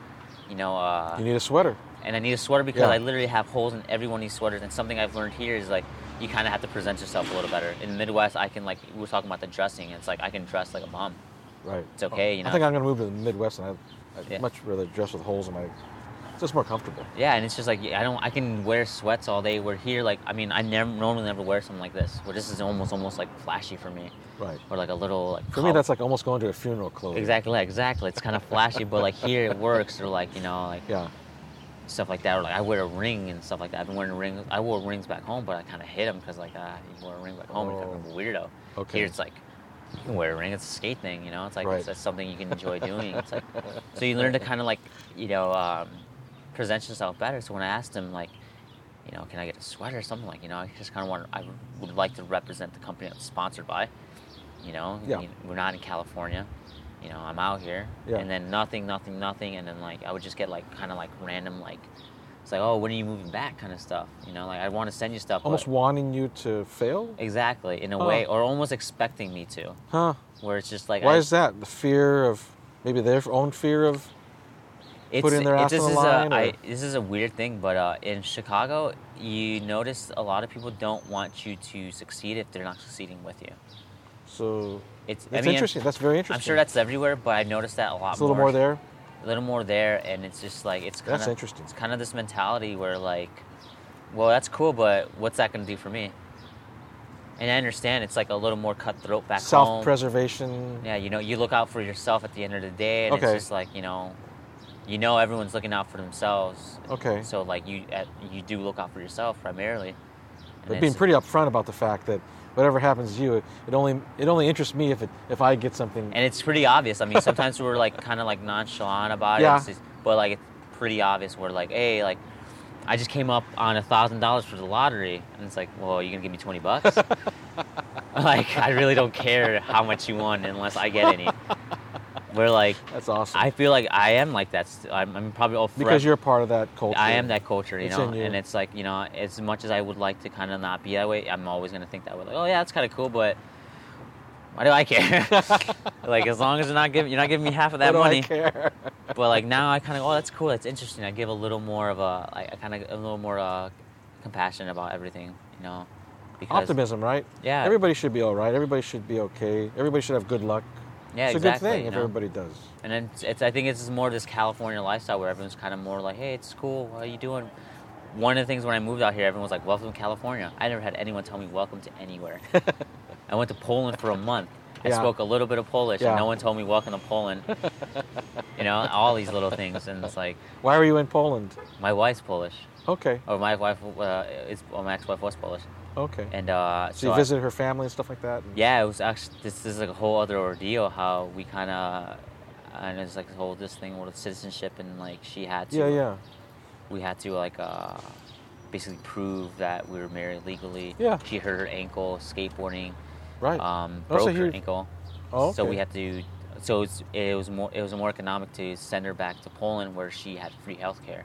you know... you need a sweater. And I need a sweater because I literally have holes in every one of these sweaters. And something I've learned here is, like, you kind of have to present yourself a little better. In the Midwest, I can, like, we were talking about the dressing. It's like, I can dress like a mom. Right. It's okay, you know. I think I'm going to move to the Midwest, and I'd much rather dress with holes in my... It's just more comfortable. Yeah, and it's just like, I can wear sweats all day. We're here, like, I mean, I normally never wear something like this, where this is almost like flashy for me. Right. Or like a little, like... For me, that's like almost going to a funeral clothes. Exactly. It's kind of flashy, but like here it works, or like, you know, like... Yeah. Stuff like that, or like I wear a ring and stuff like that. I've been wearing a ring. I wore rings back home, but I kind of hid them, because like, you wear a ring back home, you're kind of a weirdo. Okay. Here it's like... You can wear a ring. It's a skate thing, you know. It's like that's something you can enjoy doing. It's like, so you learn to kind of like, you know, present yourself better. So when I asked him, like, you know, can I get a sweater or something, like, you know, I just kind of I would like to represent the company I'm sponsored by. You know, we're not in California. You know, I'm out here, and then nothing, and then like I would just get like kind of like random like. It's like, oh, when are you moving back kind of stuff? You know, like, I want to send you stuff. Almost wanting you to fail? Exactly, in a way, or almost expecting me to. Huh. Where it's just like... Why is that? The fear of... Maybe their own fear of putting their ass on the line? This is a weird thing, but in Chicago, you notice a lot of people don't want you to succeed if they're not succeeding with you. So, that's interesting. That's very interesting. I'm sure that's everywhere, but I noticed that a lot more. It's a little more there? A little more there, and it's just like that's interesting. It's kind of this mentality where like, well, that's cool, but what's that going to do for me? And I understand it's like a little more cutthroat back home. Self-preservation. Yeah, you know, you look out for yourself at the end of the day, and it's just like, you know, everyone's looking out for themselves. Okay. So like you do look out for yourself primarily, They're being pretty upfront about the fact that whatever happens to you, it only interests me if I get something. And it's pretty obvious. I mean, sometimes we're like kind of like nonchalant about it, it's just, but like it's pretty obvious. We're like, hey, like I just came up on $1,000 for the lottery, and it's like, well, you're gonna give me $20? Like I really don't care how much you won unless I get any. We're like, that's awesome. I feel like I am like that. I'm probably all because you're part of that culture. I am that culture, you know. And it's like, you know, as much as I would like to kind of not be that way, I'm always gonna think that way. Like, oh yeah, that's kind of cool, but why do I care? Like, as long as you're not giving me half of that money. Why do I care? But like now, I kind of, oh, that's cool, that's interesting. I give a little more of a, compassion about everything, you know. Because, optimism, right? Yeah. Everybody should be all right. Everybody should be okay. Everybody should have good luck. Yeah, it's exactly. It's a good thing if everybody does. And then I think it's more this California lifestyle where everyone's kind of more like, hey, it's cool, how are you doing? One of the things when I moved out here, everyone was like, welcome to California. I never had anyone tell me welcome to anywhere. I went to Poland for a month. I spoke a little bit of Polish, and no one told me welcome to Poland. You know, all these little things. And it's like... Why were you in Poland? My wife's Polish. Okay. Or my wife, my ex-wife was Polish. Okay. And so you visited her family and stuff like that? Yeah, it was actually, this is like a whole other ordeal, how we kind of, and it's like the whole this thing with citizenship, and like she had to. Yeah. We had to like basically prove that we were married legally. Yeah. She hurt her ankle skateboarding. Right. Broke her ankle. Oh, okay. So we had to, so it was more economic to send her back to Poland where she had free healthcare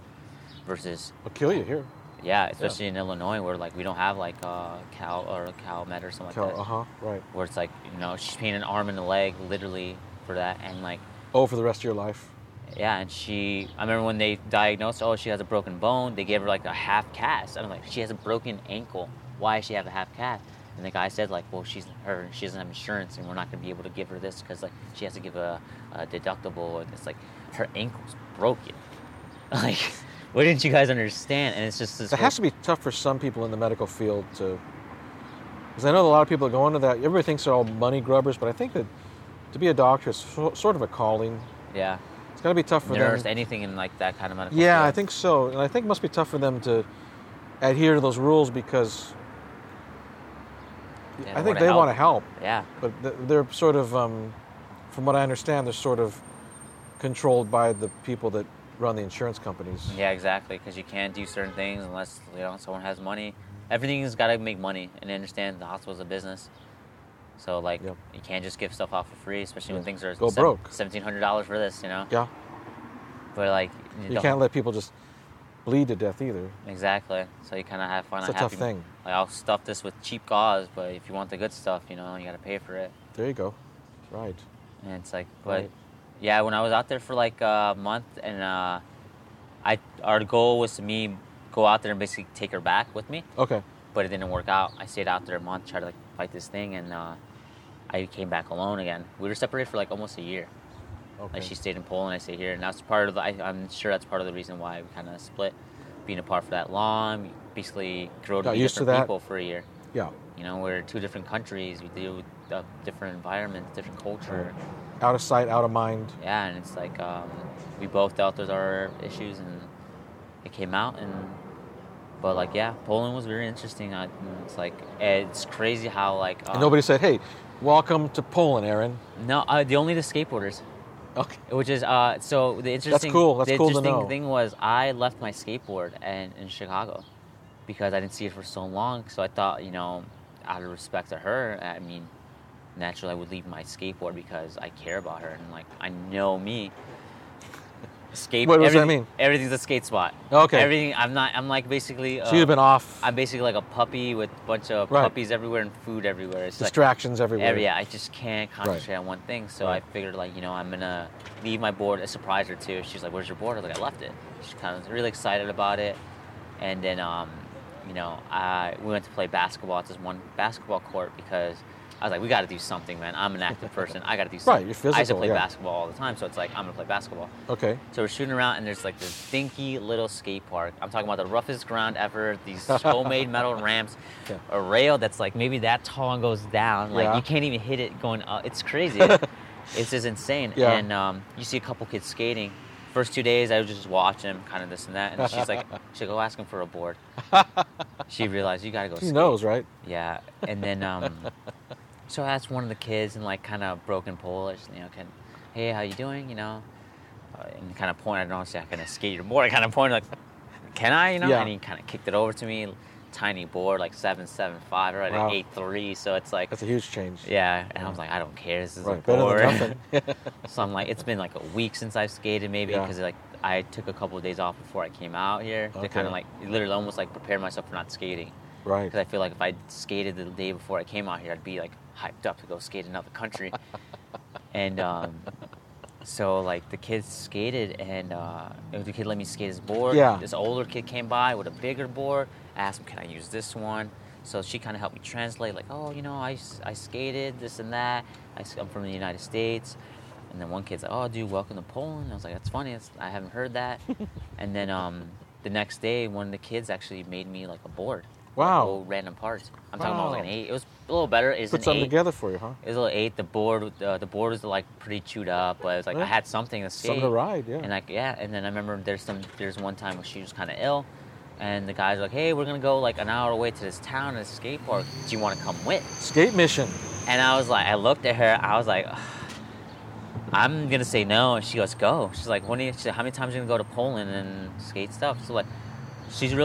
versus. It'll kill you here. Yeah, especially in Illinois, where like we don't have like CalMed or something like that. Right. Where it's like, you know, she's paying an arm and a leg literally for that, and like. Oh, for the rest of your life. Yeah, and I remember when they diagnosed, oh, she has a broken bone. They gave her like a half cast. I'm like, she has a broken ankle. Why does she have a half cast? And the guy said like, well, she doesn't have insurance, and we're not gonna be able to give her this because like she has to give a deductible, and it's like her ankle's broken, like. What didn't you guys understand? And it's just this... It has to be tough for some people in the medical field to... Because I know a lot of people that go into that. Everybody thinks they're all money grubbers, but I think that to be a doctor is sort of a calling. Yeah. It's got to be tough for them. Nurse, anything in like that kind of medical field. Yeah, I think so. And I think it must be tough for them to adhere to those rules because... I think they want to help. Yeah. But they're sort of, from what I understand, they're sort of controlled by the people that run the insurance companies. Yeah, exactly, because you can't do certain things unless, you know, someone has money. Everything's got to make money, and I understand the hospital's a business. So, like, you can't just give stuff out for free, especially when things are... Go broke. $1,700 for this, you know? Yeah. But, like... You can't let people just bleed to death either. Exactly. So you kind of have fun. It's a tough thing. Like, I'll stuff this with cheap gauze, but if you want the good stuff, you know, you got to pay for it. There you go. Right. And it's like, but... Right. Yeah, when I was out there for like a month, and our goal was to me go out there and basically take her back with me. Okay. But it didn't work out. I stayed out there a month, tried to like fight this thing, and I came back alone again. We were separated for like almost a year. Okay. Like she stayed in Poland, I stayed here, and that's part of the. I'm sure that's part of the reason why we kind of split, being apart for that long. We basically grew to be different people for a year. Yeah. You know, we're two different countries. We deal with different environments, different culture. Right. Out of sight, out of mind. Yeah, and it's like we both dealt with our issues, and it came out. But like, yeah, Poland was very interesting. It's like it's crazy how like. And nobody said, "Hey, welcome to Poland, Aaron." No, the skateboarders. Okay. Which is so the interesting. That's cool. That's cool to know. The interesting thing was I left my skateboard in Chicago because I didn't see it for so long. So I thought, you know, out of respect to her, I mean. Naturally, I would leave my skateboard because I care about her, and like I know me. Skate. What does that mean? Everything's a skate spot. Okay. Everything. I'm like basically. So you've been off. I'm basically like a puppy with a bunch of puppies everywhere and food everywhere. It's distractions like, everywhere. Yeah, I just can't concentrate on one thing. So I figured like, you know, I'm gonna leave my board, a surprise her too. She's like, "Where's your board?" I was like, "I left it." She's kind of really excited about it, and then you know, we went to play basketball at this one basketball court because. I was like, we got to do something, man. I'm an active person. I got to do something. Right, you're physical. I used to play basketball all the time, so it's like, I'm going to play basketball. Okay. So we're shooting around, and there's like this stinky little skate park. I'm talking about the roughest ground ever, these homemade metal ramps, a rail that's like maybe that tall and goes down. Like, you can't even hit it going up. It's crazy. It's just insane. Yeah. And you see a couple kids skating, First 2 days, I would just watch him, kind of this and that. And she's like, she'll go ask him for a board. She realized, you got to go skate. She knows, right? Yeah. And then, so I asked one of the kids in, like, kind of broken Polish, you know, hey, how you doing, you know? And kind of pointed, I don't know, say, I can skate your board. I kind of pointed, like, can I, you know? Yeah. And he kind of kicked it over to me. Tiny board, like 7.75, right? Wow. At 8.3, so it's like... That's a huge change. Yeah, and I was like, I don't care, this is a board. So I'm like, it's been like a week since I've skated, maybe, because like I took a couple of days off before I came out here to kind of like, literally almost like prepare myself for not skating. Right. Because I feel like if I skated the day before I came out here, I'd be like hyped up to go skate in another country. And so like the kids skated, and the kid let me skate his board. Yeah. This older kid came by with a bigger board. Asked him, can I use this one? So she kind of helped me translate, like, oh, you know, I skated, this and that. I'm from the United States. And then one kid's like, oh, dude, welcome to Poland. I was like, that's funny. I haven't heard that. And then the next day, one of the kids actually made me, like, a board. Wow. Like, random parts. I'm talking about, like, an 8. It was a little better. It was put something together for you, huh? It was a little 8. The board was, like, pretty chewed up. But it was, like, I had something to skate. Something to ride, yeah. And, like, yeah. And then I remember there's one time when she was kind of ill. And the guys were like, hey, we're going to go like an hour away to this town and a skate park. Do you want to come with? Skate mission. And I was like, I looked at her. I was like, I'm going to say no. And she goes, go. She's like, how many times are you going to go to Poland and skate stuff? So like, she's for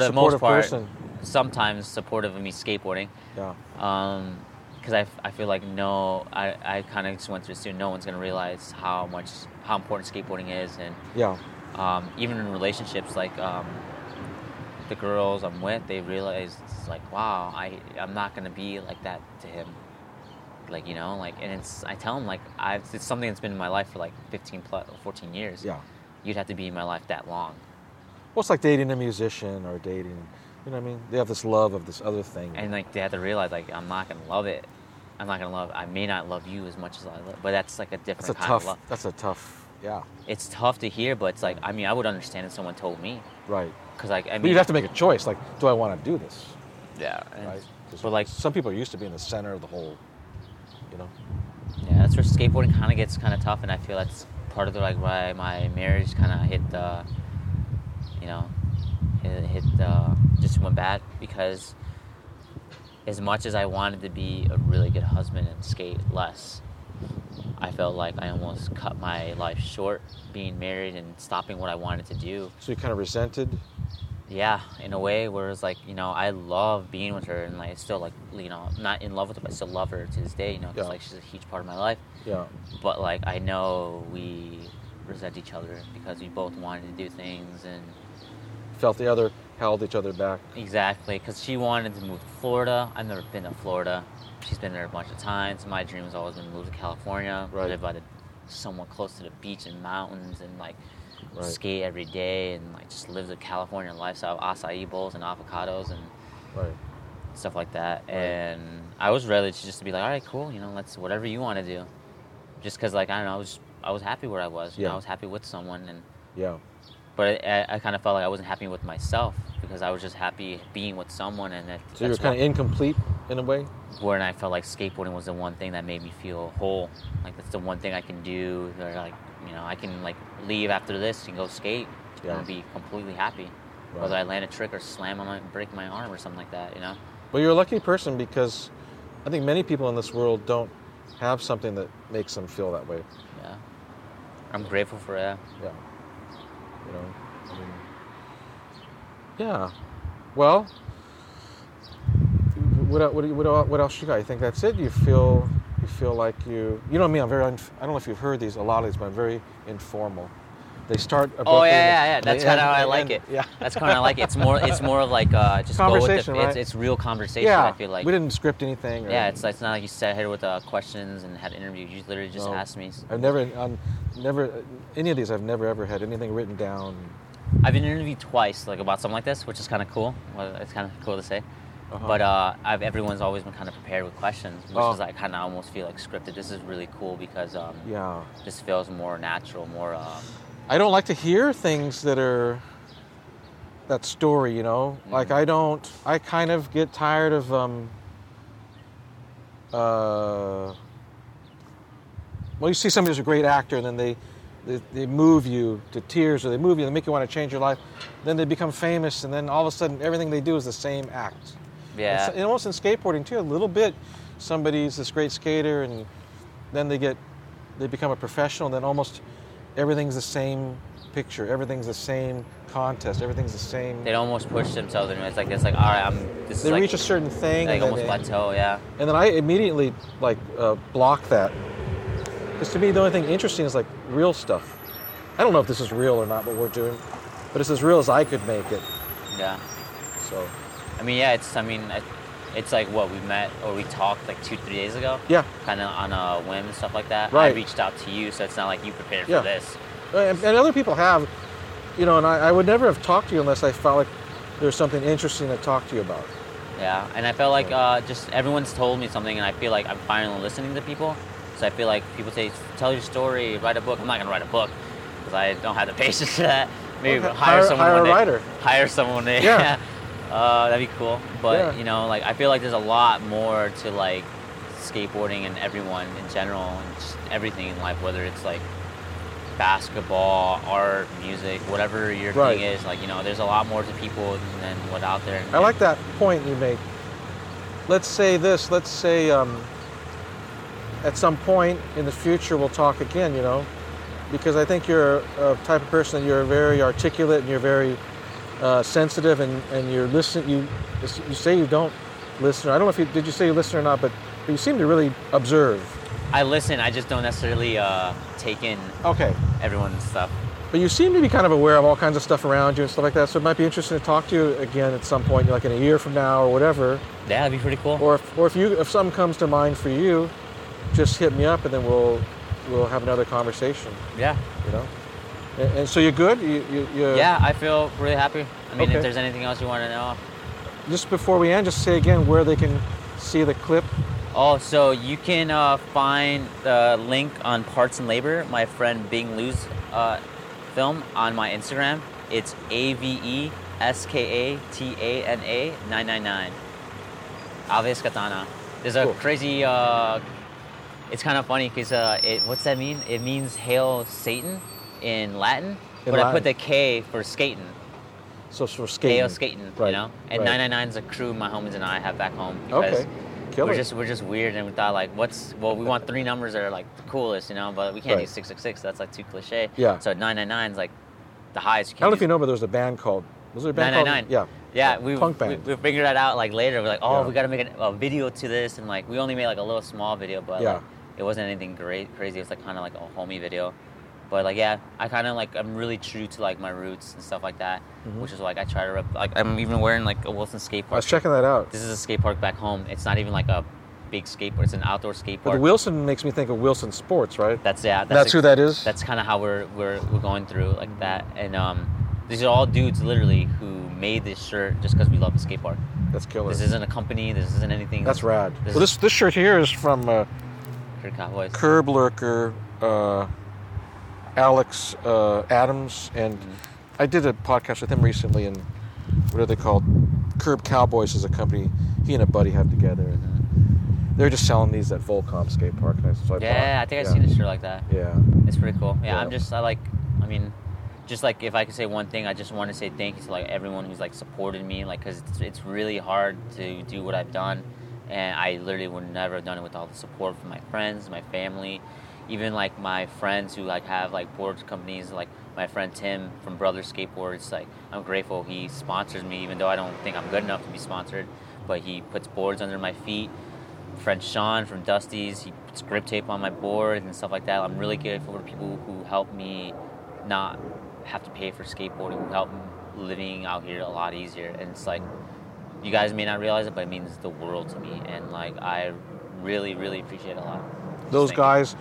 the most part, person. Sometimes supportive of me skateboarding. Yeah. Because I feel like I kind of just went through this too. No one's going to realize how important skateboarding is. And yeah. Even in relationships, like the girls I'm with, they realize it's like, wow, I'm not gonna be like that to him, like, you know, like, and I tell them like it's something that's been in my life for like 14 years. Yeah, you'd have to be in my life that long. Well, it's like dating a musician or dating, you know what I mean? They have this love of this other thing, and like they have to realize like I may not love you as much as I love, but that's like a different kind of love. That's a tough. Yeah. It's tough to hear, but it's like, I mean, I would understand if someone told me. Right. Because like, I mean, but you'd have to make a choice. Like, do I want to do this? Yeah. Right? But like, some people are used to being the center of the whole, you know? Yeah, that's where skateboarding kind of gets kind of tough, and I feel that's part of the, like, why my marriage kind of just went bad, because as much as I wanted to be a really good husband and skate less, I felt like I almost cut my life short being married and stopping what I wanted to do. So you kind of resented? Yeah, in a way where it's like, you know, I love being with her, and like still, like, you know, I'm not in love with her, but I still love her to this day, you know, because like she's a huge part of my life. Yeah. But like I know we resent each other because we both wanted to do things and... Felt the other held each other back. Exactly, because she wanted to move to Florida. I've never been to Florida. She's been there a bunch of times. My dream has always been to move to California, live by somewhat close to the beach and mountains, and like skate every day, and like just live the California lifestyle, acai bowls and avocados and stuff like that. Right. And I was ready to just be like, all right, cool, you know, let's whatever you want to do, just because like I don't know, I was happy where I was. You know, I was happy with someone, and but I kind of felt like I wasn't happy with myself because I was just happy being with someone, and so you were kind of incomplete. In a way? Where I felt like skateboarding was the one thing that made me feel whole. Like, that's the one thing I can do. Or like, you know, I can, like, leave after this and go skate and be completely happy. Right. Whether I land a trick or slam on and break my arm or something like that, you know? Well, you're a lucky person, because I think many people in this world don't have something that makes them feel that way. Yeah. I'm grateful for that. Yeah. You know, I mean... Yeah. Well... What else you got? You think that's it? You feel like you know me. I don't know if you've heard these, a lot of these, but I'm very informal. They start. Oh yeah. That's kind of how I like it. Yeah. That's kind of like it. It's more of like just conversation. Go with it. Right? It's real conversation. Yeah. I feel like we didn't script anything. Or anything. It's not like you sat here with questions and had interviews. You literally just asked me. I've never any of these. I've never ever had anything written down. I've been interviewed twice, like, about something like this, which is kind of cool. Well, it's kind of cool to say. Uh-huh. But everyone's always been kind of prepared with questions, which is like kind of almost feel like scripted. This is really cool because this feels more natural, more. I don't like to hear things that are that story, you know. Mm-hmm. Like I kind of get tired of Well, you see somebody who's a great actor, and then they They move you to tears, or they move you, they make you want to change your life. Then they become famous, and then all of a sudden, everything they do is the same act. Yeah. And almost in skateboarding, too, a little bit. Somebody's this great skater, and then they become a professional, and then almost everything's the same picture. Everything's the same contest. Everything's the same. They almost push themselves, and it's like, all right, this is like... They reach a certain thing. Like, almost plateau, yeah. And then I immediately, block that. Because to me, the only thing interesting is real stuff. I don't know if this is real or not, what we're doing, but it's as real as I could make it. Yeah. So. It's what we met or we talked 2-3 days ago. Yeah. Kind of on a whim and stuff like that. Right. I reached out to you, so it's not you prepared for this. And other people have, and I would never have talked to you unless I felt like there was something interesting to talk to you about. Yeah, and I felt just everyone's told me something, and I feel like I'm finally listening to people. So I feel like people say, tell your story, write a book. I'm not going to write a book because I don't have the patience for that. Maybe hire someone. Yeah. That'd be cool. But, I feel like there's a lot more to, skateboarding and everyone in general and just everything in life, whether it's, basketball, art, music, whatever your thing is. There's a lot more to people than what's out there. I like that point you make. Let's say this. Let's say... at some point in the future, we'll talk again, because I think you're a type of person that you're very articulate and you're very sensitive and you're listening. You say you don't listen. I don't know if did you say you listen or not, but you seem to really observe. I listen. I just don't necessarily take in everyone's stuff. But you seem to be kind of aware of all kinds of stuff around you and stuff like that, so it might be interesting to talk to you again at some point, in a year from now or whatever. Yeah, that'd be pretty cool. Or if something comes to mind for you, just hit me up, and then we'll have another conversation. Yeah. And so you're good? You're... Yeah, I feel really happy. If there's anything else you want to know. Just before we end, just say again where they can see the clip. Oh, so you can find the link on Parts and Labor, my friend Bing Liu's film, on my Instagram. It's AVESKATANA 999. Aves Katana. There's a crazy... It's kind of funny because what's that mean? It means "Hail Satan" in Latin, I put the K for skating. So for skating. Hail Skating, right. And 999 is a crew my homies and I have back home because we're just weird, and we thought we want three numbers that are the coolest, but we can't do 666. That's too cliche. Yeah. So 999 is the highest. You can I don't know if you know, but there was a band called. Was there a band 999? Called? Yeah. Yeah, we figured that out later. We're we got to make a video to this, and we only made a little small video, but it wasn't anything crazy. It was kind of a homey video, but I kind of I'm really true to my roots and stuff like that, mm-hmm. which is I try to rep. I'm even wearing a Wilson skate park. I was checking that out. This is a skate park back home. It's not even a big skate park. It's an outdoor skate park. But the Wilson makes me think of Wilson Sports, right? That's who that is. That's kind of how we're going through that, and these are all dudes literally who made this shirt just because we love the skate park. That's killer. This isn't a company. This isn't anything. That's rad. This shirt here is from. Curb Lurker, Alex Adams, and I did a podcast with him recently, and what are they called? Curb Cowboys is a company he and a buddy have together, and they're just selling these at Volcom skate park. I think I've seen a shirt like that. Yeah. It's pretty cool. Yeah, yeah. If I could say one thing, I just want to say thank you to everyone who's supported me, because it's really hard to do what I've done. And I literally would never have done it with all the support from my friends, my family, even my friends who have board companies. My friend Tim from Brother Skateboards, I'm grateful he sponsors me, even though I don't think I'm good enough to be sponsored. But he puts boards under my feet. Friend Sean from Dusty's, he puts grip tape on my board and stuff like that. I'm really grateful to people who help me not have to pay for skateboarding, who help living out here a lot easier. And it's you guys may not realize it, but it means the world to me, and I really, really appreciate it a lot. Those guys,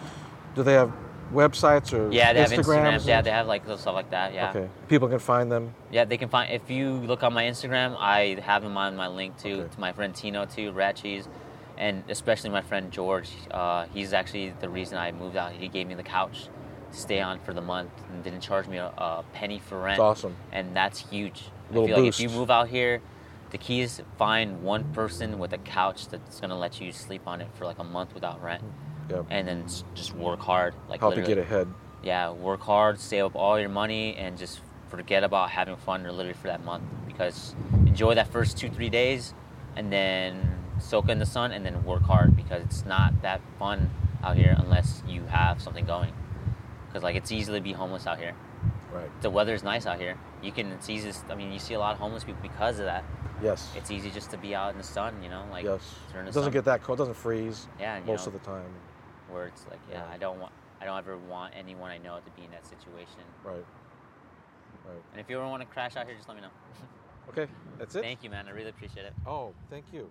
do they have websites or Instagrams? Yeah, they have Instagram. Yeah, they have little stuff like that. Yeah. Okay. People can find them. Yeah, they can find. If you look on my Instagram, I have them on my link to my friend Tino too, Ratchees, and especially my friend George. He's actually the reason I moved out. He gave me the couch to stay on for the month and didn't charge me a penny for rent. That's awesome. And that's huge. I feel boost. If you move out here. The key is find one person with a couch that's going to let you sleep on it for a month without rent. Yep. And then just work hard. Help you get ahead. yeah, work hard, save up all your money, and just forget about having fun or literally for that month. Because enjoy that first 2-3 days, and then soak in the sun, and then work hard, because it's not that fun out here unless you have something going. Because like, it's easy to be homeless out here. Right. The weather's nice out here. You can, it's easy. I mean, you see a lot of homeless people because of that. Yes. It's easy just to be out in the sun, you know, like during the sun. It doesn't get that cold. It doesn't freeze. Yeah. Most of the time. Where it's like, yeah, I don't ever want anyone I know to be in that situation. Right. Right. And if you ever want to crash out here, just let me know. Okay, that's it. Thank you, man. I really appreciate it. Oh, thank you.